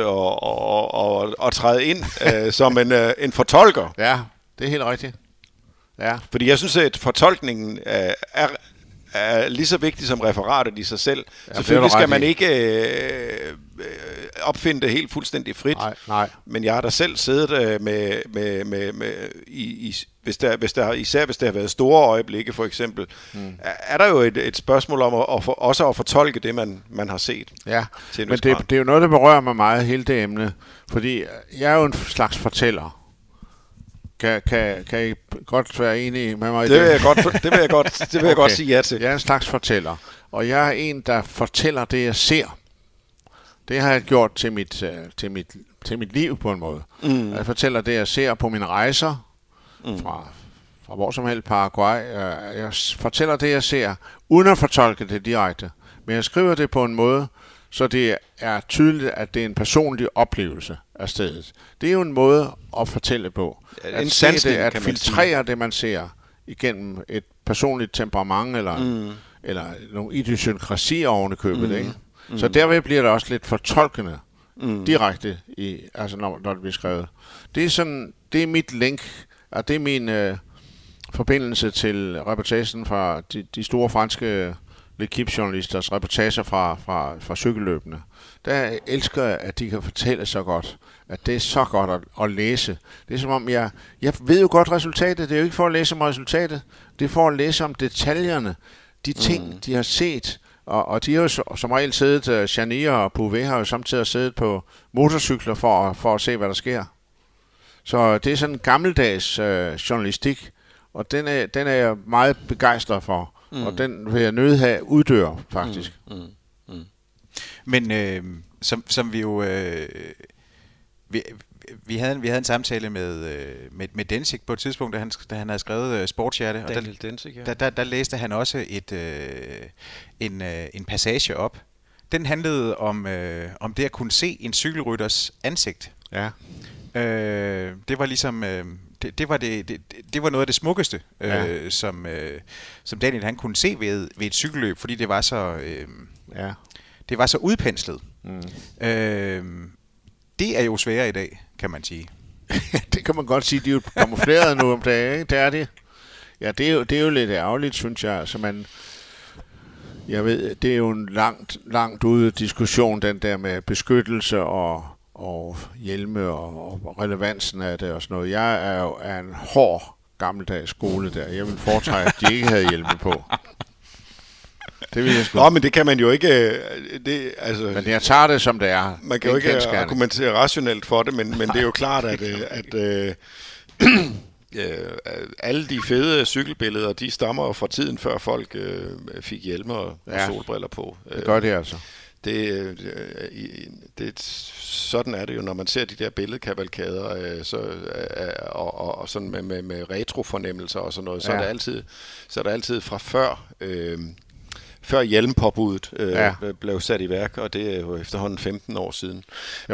at træde ind som en fortolker. Ja, det er helt rigtigt. Ja. Fordi jeg synes, at fortolkningen er lige så vigtigt som referatet i sig selv. Ja, selvfølgelig skal man ikke opfinde det helt fuldstændig frit. Nej. Men jeg har da selv siddet med hvis der har været store øjeblikke for eksempel, er der jo et spørgsmål om at fortolke det man har set. Ja, men det er jo noget der berører mig meget, hele det emne, fordi jeg er jo en slags fortæller. Kan I godt være enige med mig i det? Det vil jeg godt sige ja til. Jeg er en slags fortæller, og jeg er en, der fortæller det, jeg ser. Det har jeg gjort til mit liv på en måde. Jeg fortæller det, jeg ser på mine rejser, fra hvor som helst, Paraguay. Jeg fortæller det, jeg ser, uden at fortolke det direkte. Men jeg skriver det på en måde, så det er tydeligt, at det er en personlig oplevelse af stedet. Det er jo en måde at fortælle på. At filtrere det, man ser, igennem et personligt temperament, eller nogle idiosynkrasier ovenikøbet, ikke? Så derved bliver det også lidt fortolkende direkte, når det bliver skrevet. Det er sådan, det er mit link, og det er min forbindelse til reportagen fra de store franske L'Equipe-journalisters reportager fra cykelløbene. Der elsker jeg, at de kan fortælle så godt, at det er så godt at læse. Det er som om, jeg ved jo godt resultatet. Det er jo ikke for at læse om resultatet. Det er for at læse om detaljerne. De ting, de har set. Og de har jo som regel siddet, Chanier og Bouvet har jo samtidig siddet på motorcykler for at se, hvad der sker. Så det er sådan en gammeldags journalistik, og den er jeg meget begejstret for. Og den vil jeg nødt have uddør, faktisk. Men som vi jo... Vi havde en samtale med Densik på et tidspunkt, da han havde skrevet Sportshjerte. Og der læste han også en passage op. Den handlede om det at kunne se en cykelrytters ansigt. Ja. Det var ligesom... Det var noget af det smukkeste, som Daniel han kunne se ved et cykelløb, fordi det var så det var så udpenslet. Mm. Det er jo sværere i dag, kan man sige. Det kan man godt sige, de er jo kamuflerede nu om dagen, ikke? Det er det. Ja, det er jo lidt ærgerligt, synes jeg. Altså, jeg ved, det er jo en langt ude diskussion, den der med beskyttelse og hjelme og relevansen af det og sådan noget. Jeg er jo en hård gammeldags skole der. Jeg ville foretrække, at de ikke havde hjelme på. Det vil jeg sgu. Nå, men det kan man jo ikke... Det, altså, men jeg tager det, som det er. Man kan jo ikke argumentere rationelt for det, men det er jo klart, at alle de fede cykelbilleder, de stammer fra tiden, før folk fik hjelme og solbriller på. Det gør det altså. Sådan er det jo, når man ser de der billedkavalkader og sådan med retrofornemmelser og sådan noget, så er det altid, fra før hjelmpåbuddet blev sat i værk, og det er jo efterhånden 15 år siden. Ja,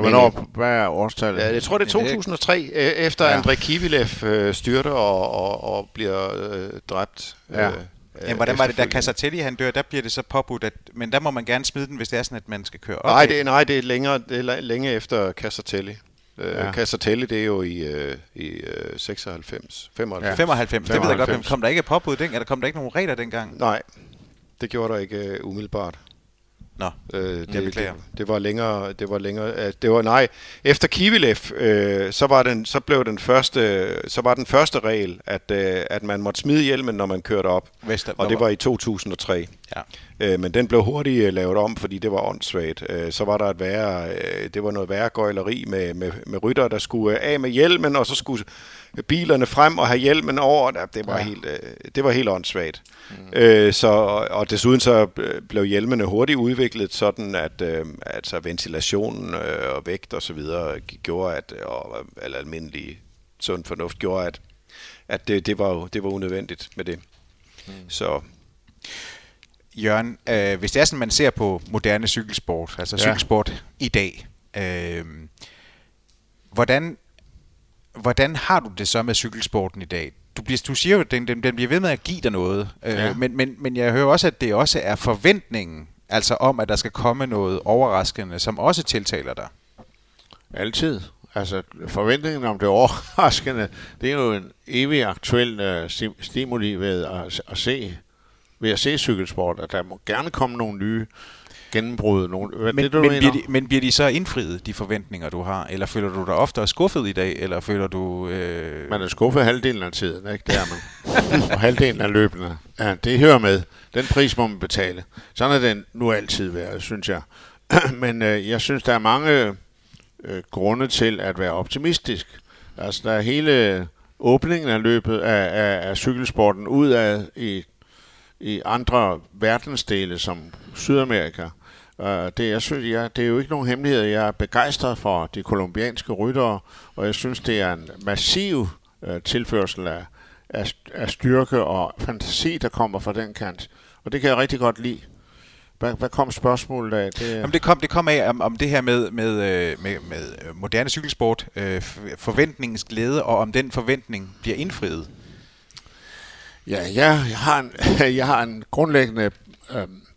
hvad er årstallet? Ja, jeg tror, det er 2003, efter André Kivilev styrter og bliver dræbt. Ja. Ja, hvordan var det, da Kassatelli han dør, der bliver det så påbudt, men der må man gerne smide den, hvis det er sådan, at man skal køre op. Det er længe efter Kassatelli. Kassatelli, det er jo i 96, 95. Ja. 95, det ved jeg godt, men kom der ikke påbud dengang? Kom der ikke nogen regler dengang? Nej, det gjorde der ikke umiddelbart. Nå, efter Kivilev, så var den første regel, at man måtte smide hjelmen, når man kørte op, og det var i 2003. Ja. Men den blev hurtigt lavet om, fordi det var åndssvagt. Så var der noget værre gøjleri med rytter, der skulle af med hjelmen, og så skulle bilerne frem og have hjelmen over. Det var helt åndssvagt. Mm. Og desuden så blev hjelmene hurtigt udviklet sådan, at altså ventilationen og vægt og så videre gjorde, eller almindelig sund fornuft gjorde, at det var unødvendigt med det. Mm. Så... Jørgen, hvis det er sådan, man ser på moderne cykelsport, altså cykelsport i dag, hvordan har du det så med cykelsporten i dag? Du siger jo, at den bliver ved med at give dig noget, men jeg hører også, at det også er forventningen, altså om, at der skal komme noget overraskende, som også tiltaler dig. Altid. Altså forventningen om det overraskende, det er jo en evig aktuel stimuli ved at se. Ved at se cykelsport, at der må gerne komme nogle nye gennembrud. Men bliver de så indfriet, de forventninger, du har? Eller føler du dig oftere skuffet i dag? Eller føler du... Man er skuffet halvdelen af tiden, ikke? Det er man. Og halvdelen af løbene. Ja, det hører med. Den pris må man betale. Sådan er den nu altid været, synes jeg. Men jeg synes, der er mange grunde til at være optimistisk. Altså, der er hele åbningen af løbet af cykelsporten ud af i andre verdensdele som Sydamerika. Det er jo ikke nogen hemmelighed. Jeg er begejstret for de colombianske ryttere, og jeg synes, det er en massiv tilførsel af styrke og fantasi, der kommer fra den kant. Og det kan jeg rigtig godt lide. Hvad kom spørgsmålet af? Det kom af om det her med moderne cykelsport, forventningens glæde, og om den forventning bliver indfriet. Ja, jeg har en grundlæggende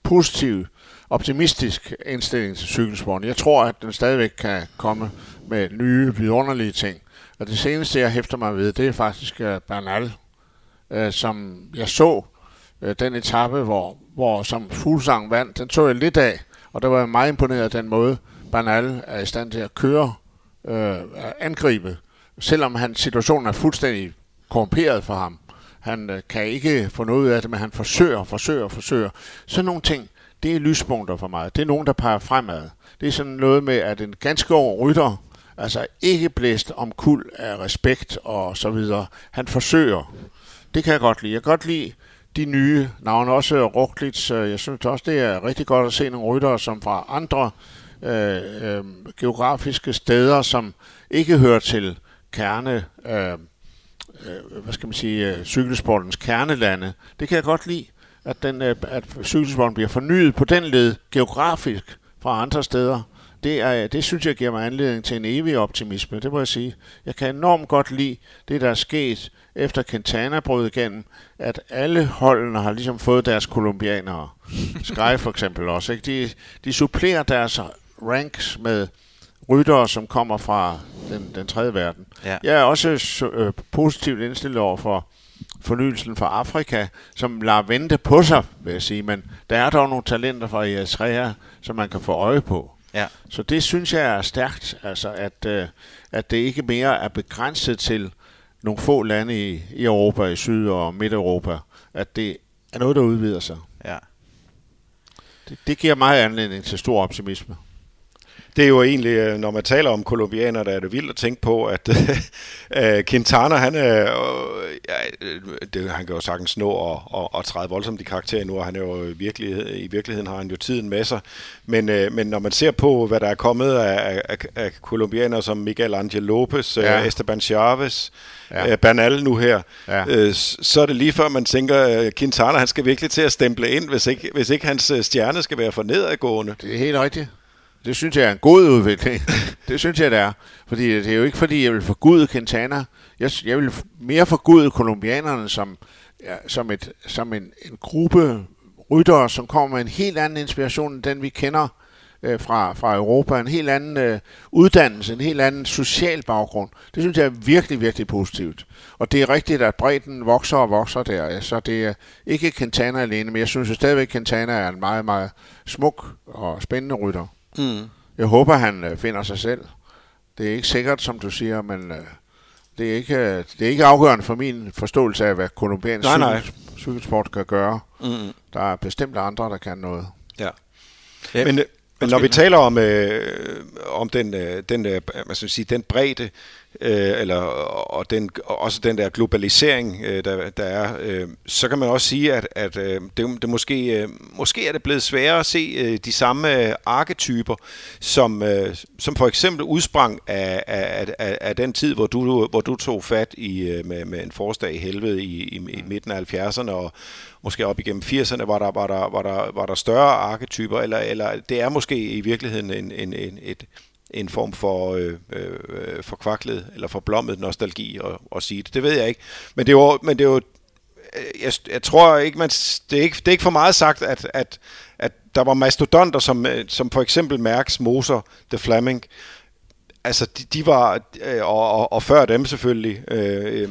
positiv, optimistisk indstilling til cykelsporten. Jeg tror, at den stadigvæk kan komme med nye, vidunderlige ting. Og det seneste, jeg hæfter mig ved, det er faktisk Bernal, som jeg så den etape, hvor som Fuglsang vandt. Den så jeg lidt af, og der var jeg meget imponeret af den måde, Bernal er i stand til at køre, angribe, selvom hans situation er fuldstændig korrumperet for ham. Han kan ikke få noget ud af det, men han forsøger. Sådan nogle ting, det er lyspunkter for mig. Det er nogen, der peger fremad. Det er sådan noget med, at en ganske ung rytter, altså ikke blæst om kul af respekt og så videre. Han forsøger. Det kan jeg godt lide. Jeg kan godt lide de nye navne, også Roglic. Jeg synes også, det er rigtig godt at se nogle ryttere, som fra andre geografiske steder, som ikke hører til kerne... cykelsportens kernelande. Det kan jeg godt lide, at cykelsporten bliver fornyet på den led geografisk fra andre steder. det synes jeg giver mig anledning til en evig optimisme, det må jeg sige. Jeg kan enormt godt lide det, der er sket efter Quintana brød igennem, at alle holdene har ligesom fået deres kolumbianere. Sky for eksempel også. Ikke? De supplerer deres ranks med ryttere, som kommer fra den tredje verden. Ja. Jeg er også positivt indstillet over for fornyelsen fra Afrika, som lader vente på sig, vil jeg sige. Men der er dog nogle talenter fra Eritrea, som man kan få øje på. Ja. Så det synes jeg er stærkt, altså at det ikke mere er begrænset til nogle få lande i Europa, i Syd- og Midt-Europa, at det er noget, der udvider sig. Ja. Det giver meget anledning til stor optimisme. Det er jo egentlig, når man taler om kolumbianer, der er det vildt at tænke på, at Quintana, han kan jo sagtens nå at træde voldsomt i karakter nu, og han er jo i virkeligheden har han jo tiden med sig. Men når man ser på, hvad der er kommet af kolumbianer som Miguel Angel Lopez, ja. Esteban Chavez, ja. Bernal nu her, ja. Så er det lige før, man tænker, Quintana, han skal virkelig til at stemple ind, hvis ikke hans stjerne skal være for nedadgående. Det er helt rigtigt. Det synes jeg er en god udvikling. Det synes jeg, det er. Fordi det er jo ikke, fordi jeg vil forgude Quintana. Jeg vil mere forgude kolumbianerne som en gruppe ryttere, som kommer med en helt anden inspiration end den, vi kender fra Europa. En helt anden uddannelse, en helt anden social baggrund. Det synes jeg er virkelig, virkelig positivt. Og det er rigtigt, at bredden vokser og vokser der. Så det er ikke Quintana alene, men jeg synes jo stadigvæk, at Quintana er en meget, meget smuk og spændende rytter. Mm. Jeg håber, han finder sig selv. Det er ikke sikkert, som du siger, men det er ikke afgørende for min forståelse af, hvad kolumbiansk cykelsport kan gøre. Mm. Der er bestemt andre, der kan noget. Ja. Yep. Men når vi taler om den bredde, og også den der globalisering, der er, så kan man også sige, at det måske er det blevet sværere at se de samme arketyper, som for eksempel udsprang af den tid, hvor du tog fat med en forårsdag i helvede i midten af 70'erne, og måske op igennem 80'erne, var der større arketyper, eller det er måske i virkeligheden en form for forkvaklet eller forblommet nostalgi at sige det. Det ved jeg ikke. Men det er jo jeg tror ikke, det er ikke for meget sagt, at der var mastodonter, som for eksempel Merckx, Moser, De Vlaeminck. Altså, de var, og før dem selvfølgelig,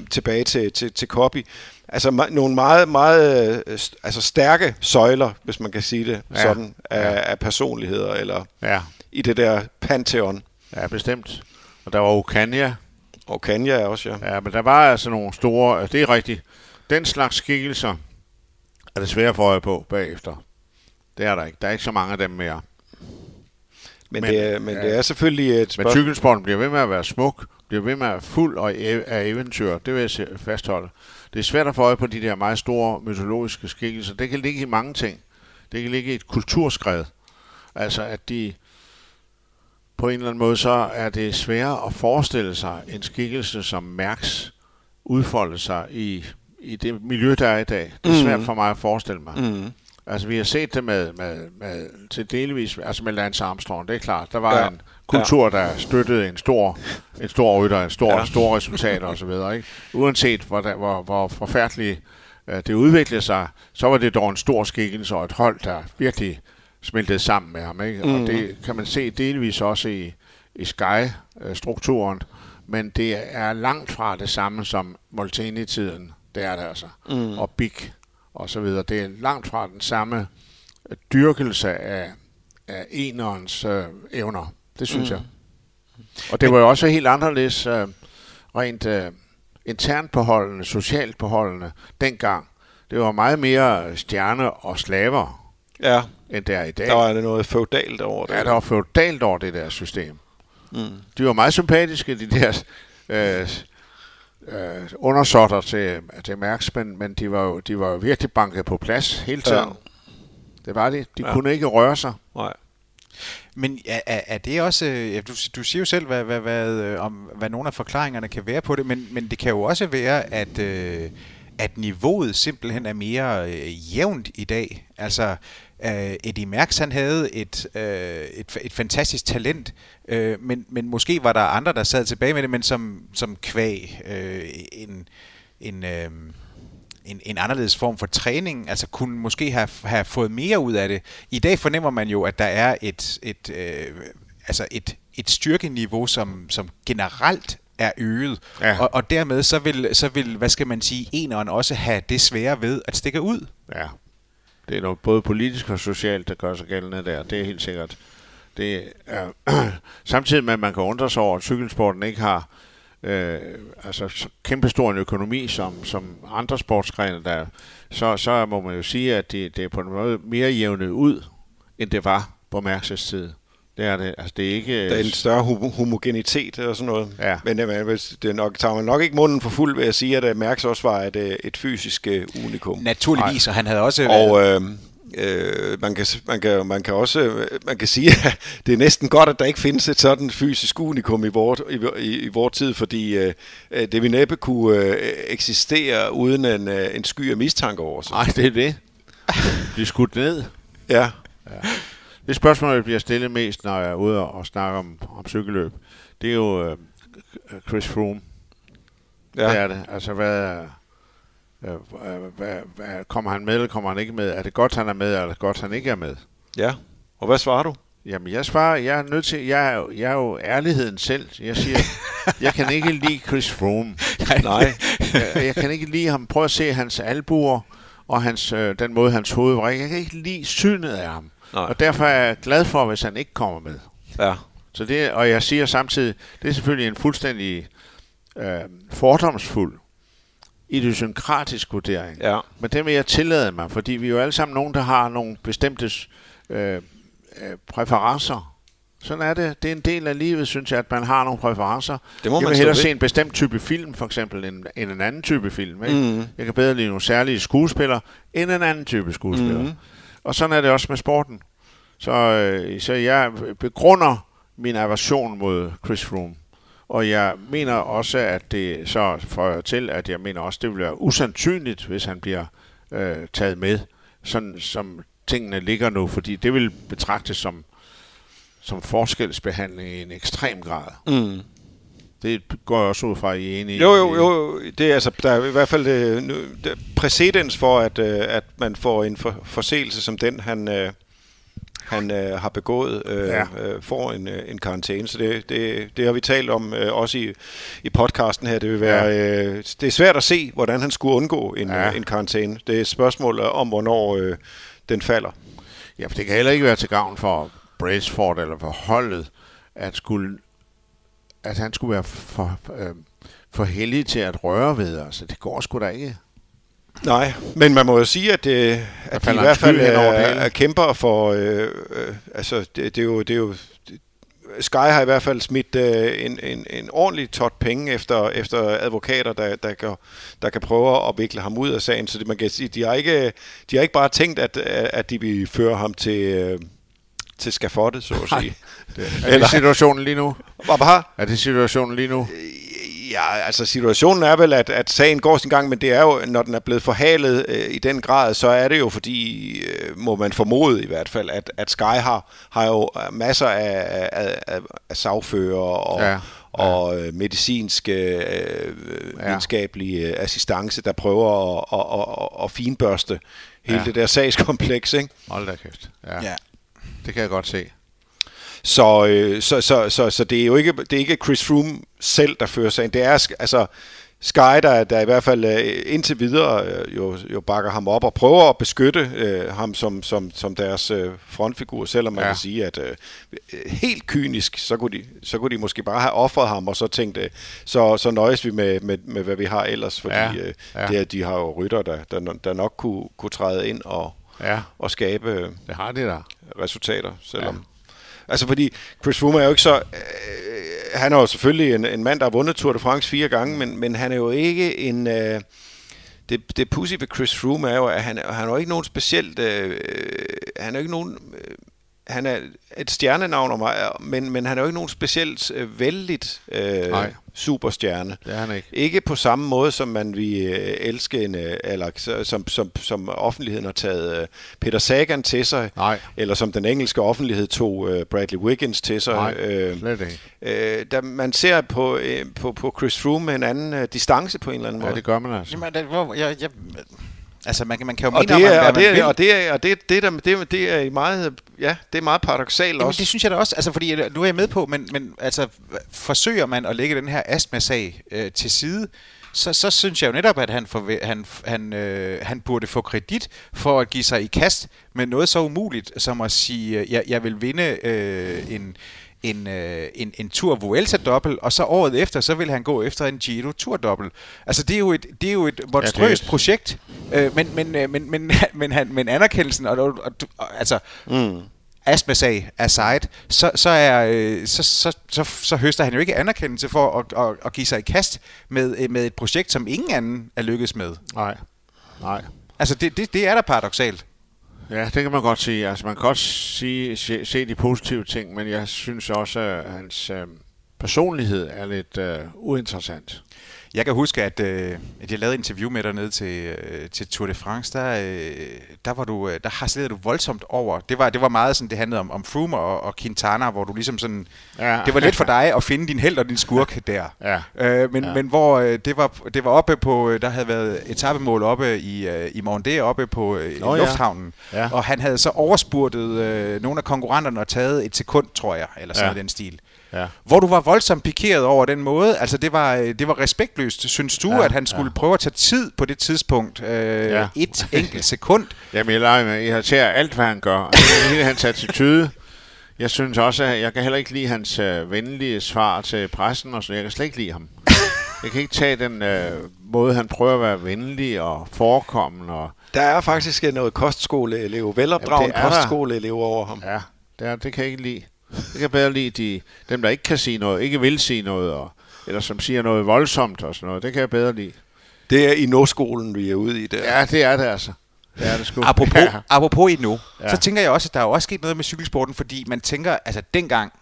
tilbage til Coppi. Altså nogle meget, meget stærke søjler, hvis man kan sige det sådan, af personligheder eller i det der pantheon. Ja, bestemt. Og der var Ocaña. Ocaña også, ja. Ja, men der var altså nogle store, det er rigtigt. Den slags skikkelser er det svært at få øje på bagefter. Det er der ikke. Der er ikke så mange af dem mere. Men det er selvfølgelig et spørgsmål. Men cykelsporten bliver ved med at være smuk, bliver ved med at være fuld af eventyr. Det vil jeg fastholde. Det er svært at få øje på de der meget store mytologiske skikkelser. Det kan ligge i mange ting. Det kan ligge i et kulturskred. Altså at de på en eller anden måde, så er det sværere at forestille sig en skikkelse, som Merckx udfolder sig i det miljø, der er i dag. Det er svært for mig at forestille mig. Mm. Altså, vi har set det med til delvis, altså med Lance Armstrong, det er klart. Der var en kultur, der støttede en stor rytter, store resultater og så videre, ikke? Uanset hvor forfærdeligt det udviklede sig, så var det dog en stor skikkelse og et hold, der virkelig smeltede sammen med ham, ikke? Og det kan man se delvis også i Sky-strukturen, men det er langt fra det samme som Molteni-tiden, det er det altså, og Big og så videre. Det er langt fra den samme dyrkelse af enerens evner. Det synes jeg. Og det var jo også helt anderledes rent internt på holdene, socialt på holdene dengang. Det var meget mere stjerner og slaver end der i dag. Der var noget feudalt over det. Ja, der var feudalt over det der system. Mm. De var meget sympatiske, de der undersåtter til Merckx, men de var jo virkelig banket på plads hele tiden. Ja. Det var det. De kunne ikke røre sig. Nej. Men er det også... Ja, du siger jo selv, hvad nogle af forklaringerne kan være på det, men det kan jo også være, at niveauet simpelthen er mere jævnt i dag. Altså... Eddie Merckx, han havde et fantastisk talent, men måske var der andre, der sad tilbage med det, men som kvæg en anderledes form for træning, altså kunne måske have fået mere ud af det. I dag fornemmer man jo, at der er et styrkeniveau, som generelt er øget, ja. og dermed så vil, hvad skal man sige, eneren også have det svære ved at stikke ud. Ja, det er noget både politisk og socialt, der gør sig gældende der, det er helt sikkert. Det er, samtidig med, at man kan undre sig over, at cykelsporten ikke har kæmpestor en økonomi som andre sportsgrene, der så må man jo sige, at det er på en måde mere jævnet ud, end det var på Merckx' tid. Det er det. Altså, det er ikke... Der er en større homogenitet og sådan noget. Ja. Men tager man nok ikke munden for fuld ved at sige, at Merckx også var et fysisk unikum. Naturligvis, og han havde også... Man kan sige, at det er næsten godt, at der ikke findes et sådan fysisk unikum i vor tid, fordi det vi næppe kunne eksistere uden en sky af mistanke over sig. Nej, det er det. Det er skudt ned. Ja. Det spørgsmål, jeg bliver stillet mest, når jeg er ude og snakke om cykelløb, det er jo Chris Froome. Ja. Det er det. Altså, hvad kommer han med, eller kommer han ikke med? Er det godt, han er med, eller er det godt, han ikke er med? Ja. Og hvad svarer du? Jamen, jeg er nødt til... Jeg er jo ærligheden selv. Jeg siger, jeg kan ikke lide Chris Froome. Nej. Jeg kan ikke lide ham. Prøv at se hans albuer og hans, den måde, hans hoved var. Jeg kan ikke lide synet af ham. Nej. Og derfor er jeg glad for, hvis han ikke kommer med. Ja. Så det, og jeg siger samtidig, det er selvfølgelig en fuldstændig fordomsfuld, idiosynkratisk vurdering. Ja. Men det vil jeg tillade mig, fordi vi er jo alle sammen nogen, der har nogle bestemte præferencer. Sådan er det. Det er en del af livet, synes jeg, at man har nogle præferencer. Jeg vil hellere se en bestemt type film, for eksempel, end en anden type film. Ikke? Mm-hmm. Jeg kan bedre lide nogle særlige skuespillere, end en anden type skuespiller. Mm-hmm. Og sådan er det også med sporten. Så jeg begrunder min aversion mod Chris Froome. Og jeg mener også, at det så får jeg til, at jeg mener også, det vil være usandsynligt, hvis han bliver taget med, sådan som tingene ligger nu. Fordi det vil betragtes som forskelsbehandling i en ekstrem grad. Mm. Det går jeg også ud fra, I er enige. Jo. Det er altså, der er i hvert fald præcedens for, at man får en forseelse som den, han har begået, får en karantæne. Så det har vi talt om også i podcasten her. Det vil være, det er svært at se, hvordan han skulle undgå en karantæne. Det er et spørgsmål om, hvornår den falder. Ja, for det kan heller ikke være til gavn for Braceford eller for holdet, at han skulle være for heldig til at røre ved os. Altså, det går sgu da ikke. Nej, men man må jo sige, at de i hvert fald er kæmper for... Sky har i hvert fald smidt en ordentlig tot penge efter advokater, der kan prøve at vikle ham ud af sagen. Så det, man kan sige, de har ikke bare tænkt, at de vil føre ham til skafottet, så at sige. Er det situationen lige nu? Ja, altså situationen er vel, at sagen går sin gang, men det er jo, når den er blevet forhalet i den grad, så er det jo fordi, må man formode i hvert fald, at Sky har jo masser af sagfører og medicinske videnskabelige assistance, der prøver at finbørste hele det der sagskompleks, ikke? Hold da kæft. Ja. Det kan jeg godt se. Så det er jo ikke, det er ikke Chris Froome selv, der fører sagen. Det er altså Sky, der i hvert fald indtil videre jo bakker ham op og prøver at beskytte ham som deres frontfigur, selvom man kan sige, at helt kynisk, så kunne de måske bare have offret ham, og så tænkte, så nøjes vi med hvad vi har ellers, fordi det er, de har jo rytter, der nok kunne træde ind og skabe det har det der resultater, selvom... Altså fordi Chris Froome er jo ikke så... han er jo selvfølgelig en mand, der har vundet Tour de France 4 gange, men han er jo ikke en... det pudsige ved Chris Froome er jo, at han er jo ikke nogen specielt... han er jo ikke nogen han er et stjernenavn om mig, men han er jo ikke nogen specielt vældigt superstjerne. Det er han ikke. Ikke på samme måde, som man vil elske en, eller som offentligheden har taget Peter Sagan til sig, nej, eller som den engelske offentlighed tog Bradley Wiggins til sig. Nej, slet ikke. Da man ser på Chris Froome med en anden distance på en eller anden måde. Ja, det gør man altså. Jamen, jeg altså man kan jo mene om, det er meget paradoksalt også. Jamen, det synes jeg da også, altså fordi nu er jeg med på, men altså forsøger man at lægge den her astma-sag til side, så synes jeg jo netop, at han burde få kredit for at give sig i kast med noget så umuligt som at sige, jeg vil vinde en Tour Vuelta-dobbel, og så året efter, så vil han gå efter en Giro Tour-dobbel. Altså, det er jo et monstrøst projekt, men anerkendelsen, og altså, astma-sag aside, så høster han jo ikke anerkendelse for at give sig i kast med et projekt, som ingen anden er lykkes med. Nej. Altså, det er da paradoksalt. Ja, det kan man godt sige. Altså, man kan godt se de positive ting, men jeg synes også, at hans personlighed er lidt uinteressant. Jeg kan huske, at jeg lavede interview med dig ned til Tour de France. Der harcelerede du voldsomt over. Det var meget sådan, det handlede om Froome og Quintana, hvor du ligesom sådan... Ja, det var lidt for dig at finde din held og din skurk der. Men hvor det var oppe på... Der havde været etapemål oppe i Morandé, oppe på lufthavnen. Ja. Og han havde så overspurtet nogle af konkurrenterne og taget et sekund, tror jeg, eller sådan noget den stil. Ja. Hvor du var voldsomt pikeret over den måde. Altså det var respektløst. Synes du, at han skulle prøve at tage tid på det tidspunkt? Et enkelt sekund. Jamen, jeg irriterer alt, hvad han gør. Hele hans attitude. Jeg synes også, at jeg kan heller ikke lide hans venlige svar til pressen, og så jeg kan slet ikke lide ham. Jeg kan ikke tage den måde, han prøver at være venlig og forekommende. Og der er faktisk noget kostskoleelev, velopdragende kostskoleelev over ham. Ja, det kan jeg ikke lide. Jeg kan bedre lide dem, der ikke kan sige noget, ikke vil sige noget, eller som siger noget voldsomt og sådan noget. Det kan jeg bedre lide. Det er i no-skolen, vi er ude i der. Ja, det er det altså. Det er det sgu. Apropos i nu, så tænker jeg også, at der er også sket noget med cykelsporten, fordi man tænker, altså dengang,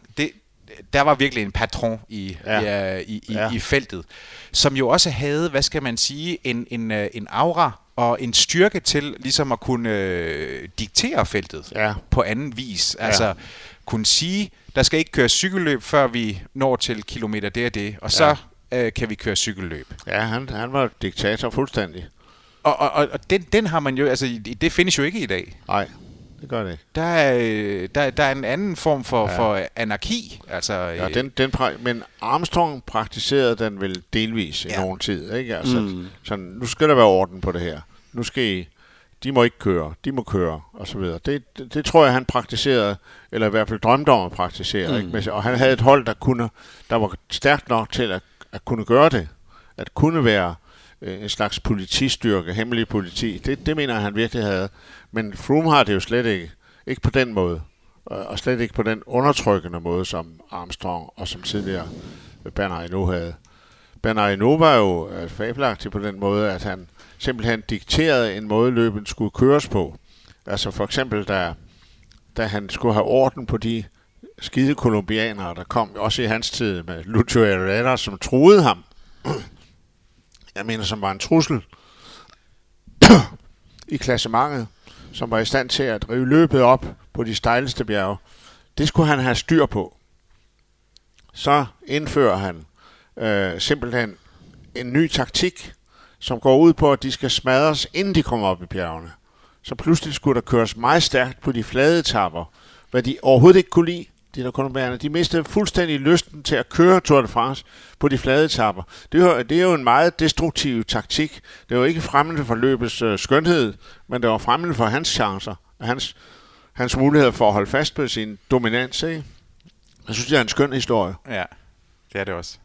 der var virkelig en patron i feltet, som jo også havde, hvad skal man sige, en aura og en styrke til ligesom at kunne diktere feltet på anden vis. Altså... Ja. Kunne sige, der skal ikke køre cykelløb, før vi når til kilometer det og det, og så kan vi køre cykelløb. Ja, han var diktator fuldstændig. Og den har man jo, altså det findes jo ikke i dag. Nej, det gør det ikke. Der er en anden form for anarki. Altså, ja, men Armstrong praktiserede den vel delvis i nogen tid, ikke? Altså, sådan, nu skal der være orden på det her. Nu skal de må ikke køre, de må køre, og så videre. Det tror jeg, han praktiserede, eller i hvert fald drømte om at praktisere. Ikke? Og han havde et hold, der var stærkt nok til at kunne gøre det. At kunne være en slags politistyrke, hemmelig politi. Det mener jeg, han virkelig havde. Men Froome har det jo slet ikke. Ikke på den måde. Og slet ikke på den undertrykkende måde, som Armstrong og som tidligere Bernal havde. Bernal var jo fabelagtig på den måde, at han simpelthen dikterede en måde, løbet skulle køres på. Altså for eksempel, da han skulle have orden på de skide kolumbianere, der kom også i hans tid med Lucio Herrera, som truede ham. Jeg mener, som var en trussel i klassementet, som var i stand til at drive løbet op på de stejleste bjerge. Det skulle han have styr på. Så indfører han simpelthen en ny taktik, som går ud på, at de skal smadres, inden de kommer op i bjergene. Så pludselig skulle der køres meget stærkt på de flade etapper, hvad de overhovedet ikke kunne lide, de der kolumbianere. De mistede fuldstændig lysten til at køre Tour de France på de flade etapper. Det er jo en meget destruktiv taktik. Det var ikke fremmende for løbets skønhed, men det var fremmende for hans chancer, hans muligheder for at holde fast på sin dominans. Ikke? Jeg synes, det er en skøn historie. Ja, det er det også.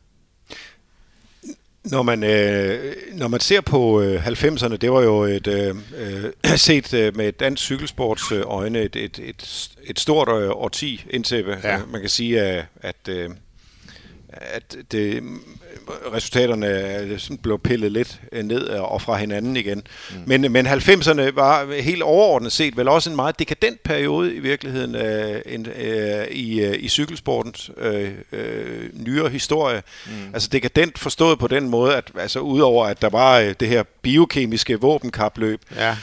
Når man ser på 90'erne, det var jo set med dansk cykelsports øjne et stort årti indtil man kan sige, at at det, resultaterne sådan blev pillet lidt ned og fra hinanden igen. Mm. Men 90'erne var helt overordnet set vel også en meget dekadent periode i virkeligheden i cykelsportens nyere historie. Mm. Altså dekadent forstået på den måde, at altså udover at der var det her biokemiske våbenkapløb, ja.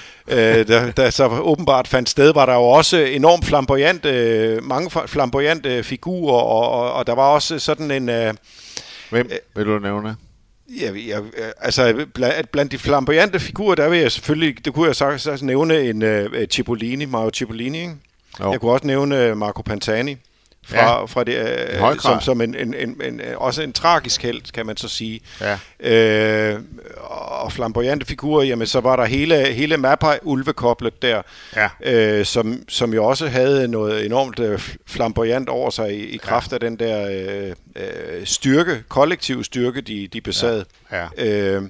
der så åbenbart fandt sted, var der jo også enormt mange flamboyante figurer, og der var også sådan en... Hvem vil du nævne? Altså blandt de flamboyante figurer, der vil jeg selvfølgelig... Det kunne jeg sagtens nævne en Cipollini, Mario Cipollini. Ikke? Jeg kunne også nævne Marco Pantani. Fra det, som også en tragisk held, kan man så sige. Ja. Og flamboyante figurer, jamen så var der hele Mappa-ulvekoblet der, som jo også havde noget enormt flamboyant over sig i kraft af den der styrke, kollektiv styrke, de besad. Ja.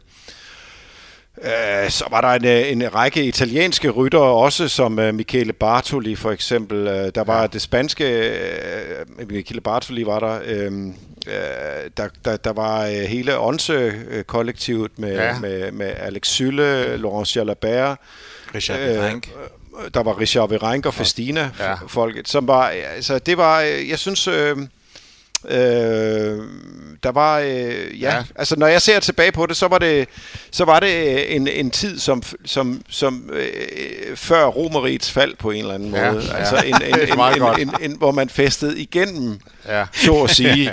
Så var der en række italienske ryttere også, som Michele Bartoli for eksempel. Der var det spanske... Michele Bartoli var der. Der var hele Onze-kollektivet med Alex Sylle, Laurent Jalabert, Richard Virenck. Der var Richard Virenck og Festina-folket, som var... Altså, det var... Jeg synes... der var altså når jeg ser tilbage på det, så var det en tid som før Romerrigets fald på en eller anden måde, altså en hvor man festede igennem, så at sige,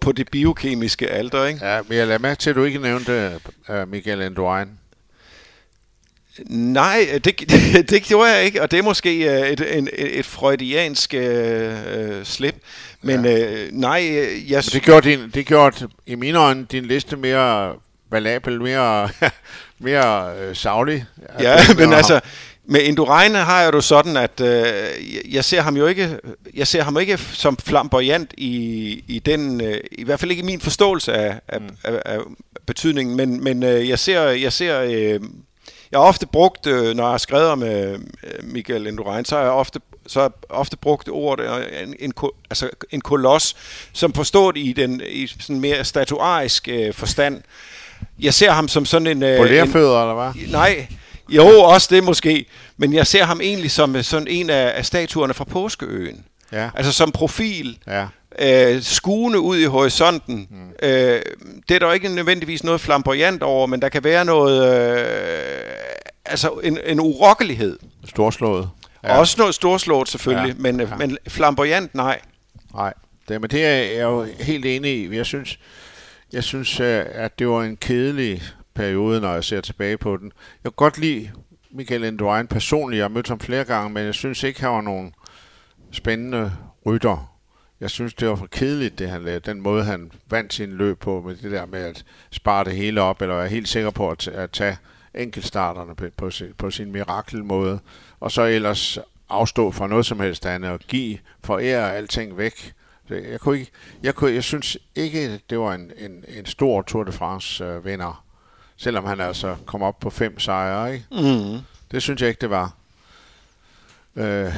på det biokemiske alter, ikke? Ja, men jeg lader mærke til, at du ikke nævnte Miguel Indurain. Nej, det gjorde jeg ikke, og det er måske et freudiansk slip, men det gjorde i mine øjne din liste mere valabel, mere savlig. Med Indurain har jeg jo sådan, at jeg ser ham jo ikke som flamboyant i den, i hvert fald ikke i min forståelse af betydningen, men jeg har ofte brugt, når jeg har skrevet om Miguel Indurain, så har jeg ofte brugt ordet en kolos, som forstået i den i sådan mere statuarisk forstand. Jeg ser ham som sådan en... På lærfødder, eller hvad? Nej, jo, også det måske. Men jeg ser ham egentlig som sådan en af statuerne fra Påskeøen. Ja. Altså som profil. Ja. Skuende ud i horisonten. Mm. Det er der ikke nødvendigvis noget flamboyant over, men der kan være noget en urokkelighed. Storslået. Ja. Også noget storslået selvfølgelig, men flamboyant, nej. Nej, men det er jeg jo helt enig i. Jeg synes, at det var en kedelig periode, når jeg ser tilbage på den. Jeg kan godt lide Miguel Indurain personligt. Jeg har mødt ham flere gange, men jeg synes ikke, han var nogen spændende rytter. Jeg synes, det var for kedeligt, det han lavede. Den måde, han vandt sin løb på, med det der med at spare det hele op, eller være helt sikker på at tage enkeltstarterne på sin mirakelmåde, og så ellers afstå fra noget som helst andet, og give, forære alting væk. Jeg synes ikke, det var en stor Tour de France-vinder, selvom han altså kom op på 5 sejre, ikke? Mm. Det synes jeg ikke, det var. Jeg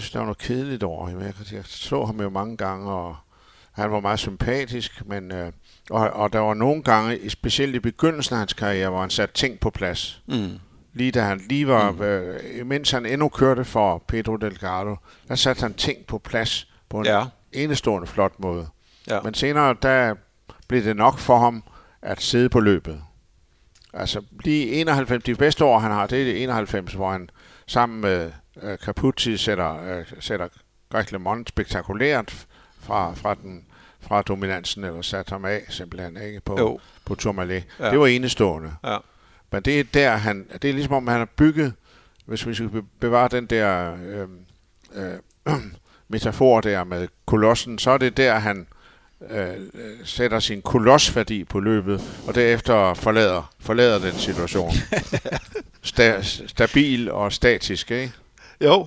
synes, der var noget kedeligt over ham. Jeg så ham jo mange gange, og han var meget sympatisk, men, og der var nogle gange, specielt i begyndelsen af hans karriere, hvor han satte ting på plads. Mm. Lige da han var, mens han endnu kørte for Pedro Delgado, der satte han ting på plads på en enestående flot måde. Ja. Men senere, der blev det nok for ham at sidde på løbet. Altså, de bedste år, han har, det er det 91, hvor han sammen med Capuzzi sætter Greg LeMond spektakulært fra dominansen, eller satte ham af simpelthen, ikke, på Tourmalet. Ja. Det var enestående. Ja. Men det er der, det er ligesom om han har bygget, hvis vi skal bevare den der metafor der med kolossen, så er det der, han sætter sin kolossværdi på løbet, og derefter forlader den situation. Stabil og statisk, ikke? Jo.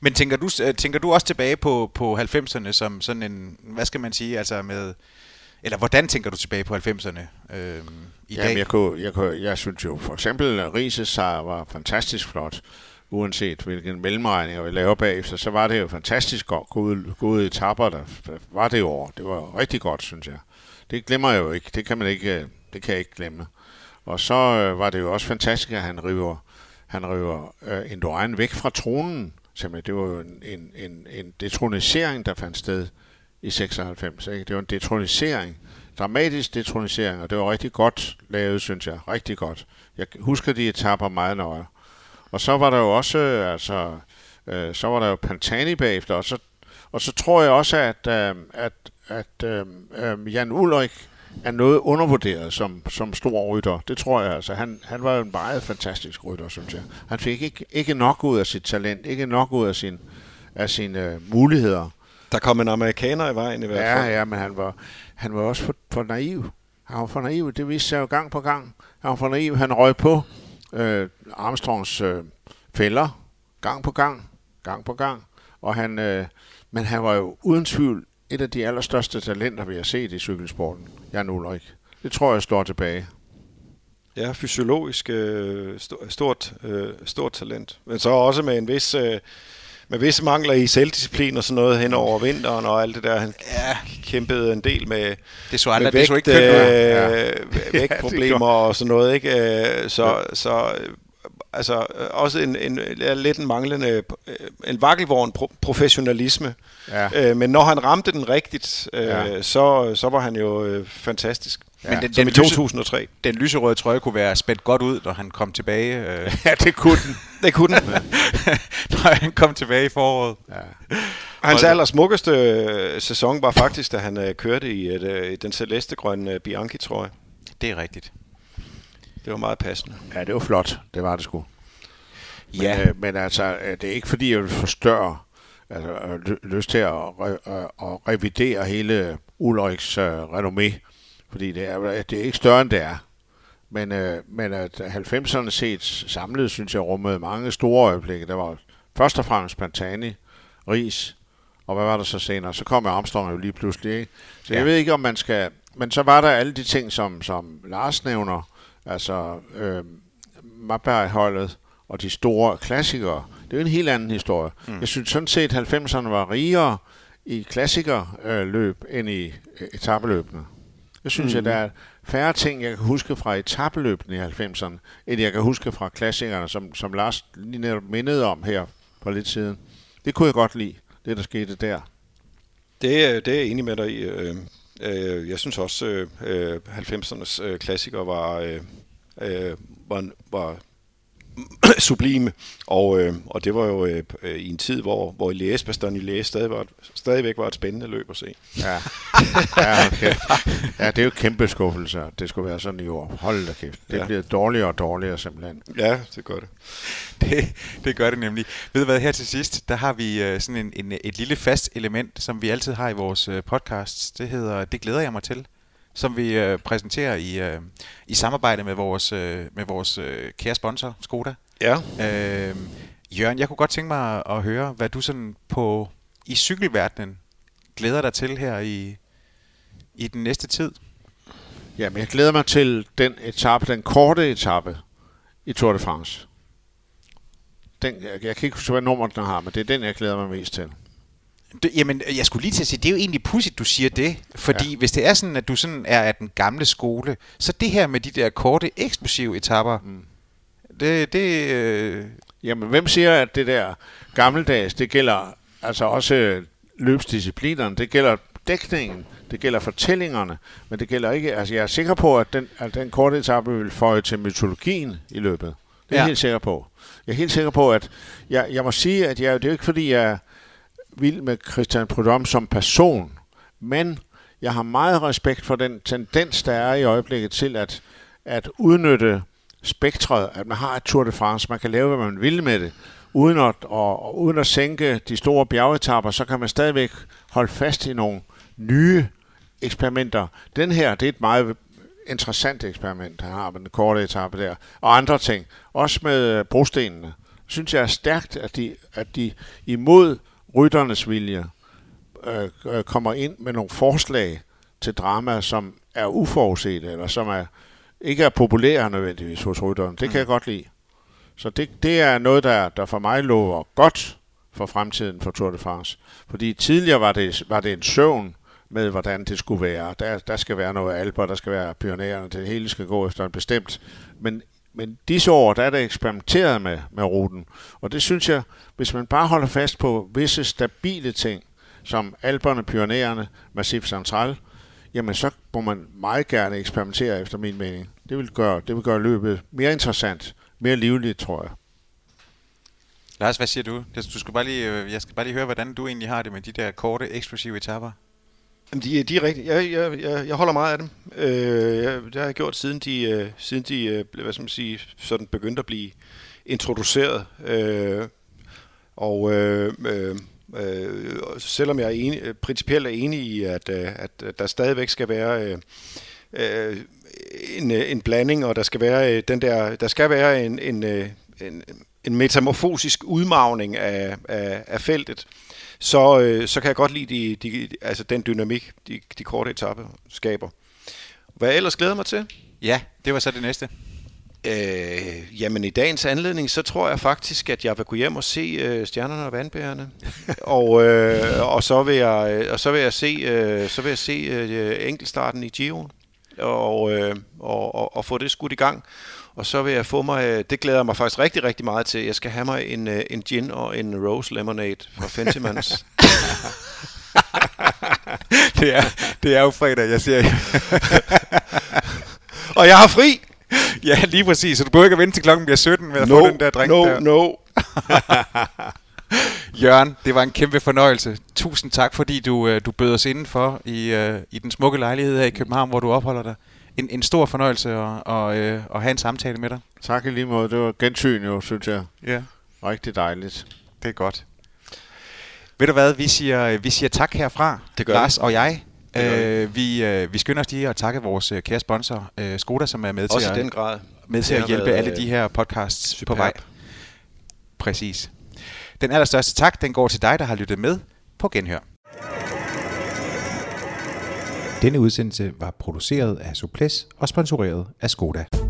Men tænker du også tilbage på 90'erne som sådan en, hvad skal man sige, altså med, eller hvordan tænker du tilbage på 90'erne i dag? Jamen, jeg synes jo for eksempel, at Rises sejr var fantastisk flot, uanset hvilken mellemregninger vi laver bagefter, så var det jo fantastisk gode etapper, der var det år. Det var rigtig godt, synes jeg. Det glemmer jeg jo ikke. Det kan jeg ikke glemme. Og så var det jo også fantastisk, at han river Indurain væk fra tronen. Simpelthen. Det var jo en detronisering, der fandt sted i 96. Ikke? Det var en detronisering. Dramatisk detronisering, og det var rigtig godt lavet, synes jeg. Rigtig godt. Jeg husker de etapper meget nøje. Og så var der jo også, så var der jo Pantani bagefter, og så tror jeg også, at Jan Ullrich er noget undervurderet som stor rytter. Det tror jeg altså. Han var jo en meget fantastisk rytter, synes jeg. Han fik ikke nok ud af sit talent, ikke nok ud af sine muligheder. Der kom en amerikaner i vejen i hvert fald. Ja, men han var også for naiv. Han var for naiv, det viste sig jo gang på gang. Han var for naiv, han røg på Armstrongs fælder gang på gang. Og men han var jo uden tvivl et af de allerstørste talenter, vi har set i cykelsporten. Jan Ullrich. Det tror jeg står tilbage. Ja, fysiologisk stort talent. Men så også med en vis... Men hvis mangler i selvdisciplin og sådan noget hen over vinteren og alt det der, han kæmpede en del med vægtproblemer og sådan noget, ikke? Så altså også en manglende, en vakkelvogn professionalisme. Ja. Men når han ramte den rigtigt, så var han jo fantastisk. Ja. Men den, som i 2003. Den lyserøde trøje kunne være spændt godt ud, når han kom tilbage. Ja, det kunne den. Når han kom tilbage i foråret. Ja. Hans allersmukkeste sæson var faktisk, da han kørte i den celeste-grønne Bianchi-trøje. Det er rigtigt. Det var meget passende. Ja, det var flot. Det var det sgu. Ja. Men altså, det er ikke fordi, jeg vil forstørre lyst til at revidere hele Ullrichs renommé. Fordi det er ikke større, end det er. Men at 90'erne set samlet, synes jeg, rummede mange store øjeblikke. Der var først og fremmest Pantani, Riis, og hvad var der så senere? Så kom Armstrong jo lige pludselig, ikke? Så jeg ved ikke, om man skal... Men så var der alle de ting, som Lars nævner, altså Mapperholdet og de store klassikere. Det er jo en helt anden historie. Jeg synes sådan set, at 90'erne var rigere i klassikerløb end i etapeløbene. Jeg synes, at der er færre ting, jeg kan huske fra etapeløbene i 90'erne, end jeg kan huske fra klassikerne, som Lars lige netop mindede om her for lidt siden. Det kunne jeg godt lide, det der skete der. Det er jeg enig med dig i. Jeg synes også, at 90'ernes klassikere var sublime, og det var jo i en tid, hvor Liège, Bastogne-Liège stadigvæk var et spændende løb at se. Ja, okay. Ja, det er jo kæmpe skuffelser. Det skulle være sådan i år. Hold da kæft. Det bliver dårligere og dårligere simpelthen. Ja, det gør det. Det gør det nemlig. Ved du hvad, her til sidst, der har vi sådan et lille fast element, som vi altid har i vores podcast. Det hedder, det glæder jeg mig til, som vi præsenterer i samarbejde med vores kære sponsor, Skoda. Ja. Jørgen, jeg kunne godt tænke mig at høre, hvad du sådan i cykelverdenen glæder dig til her i den næste tid. Jamen, jeg glæder mig til den korte etape i Tour de France. Jeg kan ikke huske, hvad nummer den har, men det er den, jeg glæder mig mest til. Jamen, jeg skulle lige til at sige, det er jo egentlig pudsigt, du siger det. Fordi hvis det er sådan, at du sådan er af den gamle skole, så det her med de der korte, eksklusive etapper, Jamen, hvem siger, at det der gammeldags, det gælder altså også løbsdisciplinerne, det gælder dækningen, det gælder fortællingerne, men det gælder ikke... Altså, jeg er sikker på, at den korte etape vil føje til mytologien i løbet. Det er jeg helt sikker på. Jeg er helt sikker på, at... Jeg må sige, at det er jo ikke, fordi jeg... vild med Christian Prudhomme som person, men jeg har meget respekt for den tendens, der er i øjeblikket til at udnytte spektret, at man har et Tour de France, man kan lave, hvad man vil med det, uden at sænke de store bjergetapper, så kan man stadigvæk holde fast i nogle nye eksperimenter. Den her, det er et meget interessant eksperiment, han har med den korte etape der, og andre ting. Også med brostenene. Synes jeg er stærkt, at de imod rytternes vilje kommer ind med nogle forslag til drama, som er uforudsete, eller som ikke er populære nødvendigvis hos rytterne. Det kan jeg godt lide. Så det er noget, der for mig lover godt for fremtiden for Tour de France. Fordi tidligere var det en søvn med, hvordan det skulle være. Der skal være noget alper, der skal være pionererne, det hele skal gå efter en bestemt. Men disse år, der er det eksperimenteret med ruten. Og det synes jeg, hvis man bare holder fast på visse stabile ting, som alperne, pionererne, Massif Central, jamen så må man meget gerne eksperimentere efter min mening. Det vil gøre løbet mere interessant, mere livligt, tror jeg. Lars, hvad siger du? Jeg skal bare lige høre, hvordan du egentlig har det med de der korte, eksklusive etaper. De er rigtige. Jeg holder meget af dem. Det har jeg gjort siden de hvad skal man sige, sådan begyndte at blive introduceret. Selvom jeg principielt er enig i, at der stadigvæk skal være en blanding, og der skal være en metamorfosisk udmavning af feltet, så kan jeg godt lide altså den dynamik, de korte etaper skaber. Hvad jeg ellers glæder mig til? Ja, det var så det næste. Jamen i dagens anledning, så tror jeg faktisk, at jeg vil gå hjem og se Stjernerne og Vandbærerne, og så vil jeg se enkeltstarten i Giroen og få det skudt i gang. Og så vil jeg få mig, det glæder jeg mig faktisk rigtig, rigtig meget til, jeg skal have mig en gin og en rose lemonade fra Fentimans. det er jo fredag, jeg siger. Og jeg har fri! Ja, lige præcis. Så du behøver ikke at vente til klokken bliver 17 med at få den der drink der. No. Jørgen, det var en kæmpe fornøjelse. Tusind tak, fordi du bød os indenfor i den smukke lejlighed her i København, hvor du opholder dig. En stor fornøjelse at have en samtale med dig. Tak i lige måde. Det var gensyn jo, synes jeg. Ja. Rigtig dejligt. Det er godt. Ved du hvad, vi siger tak herfra, Lars og jeg. Vi skynder os lige at takke vores kære sponsor, Skoda, som er med til at hjælpe alle de her podcasts superb på vej. Præcis. Den allerstørste tak, den går til dig, der har lyttet med på Genhør. Denne udsendelse var produceret af Souplesse og sponsoreret af Skoda.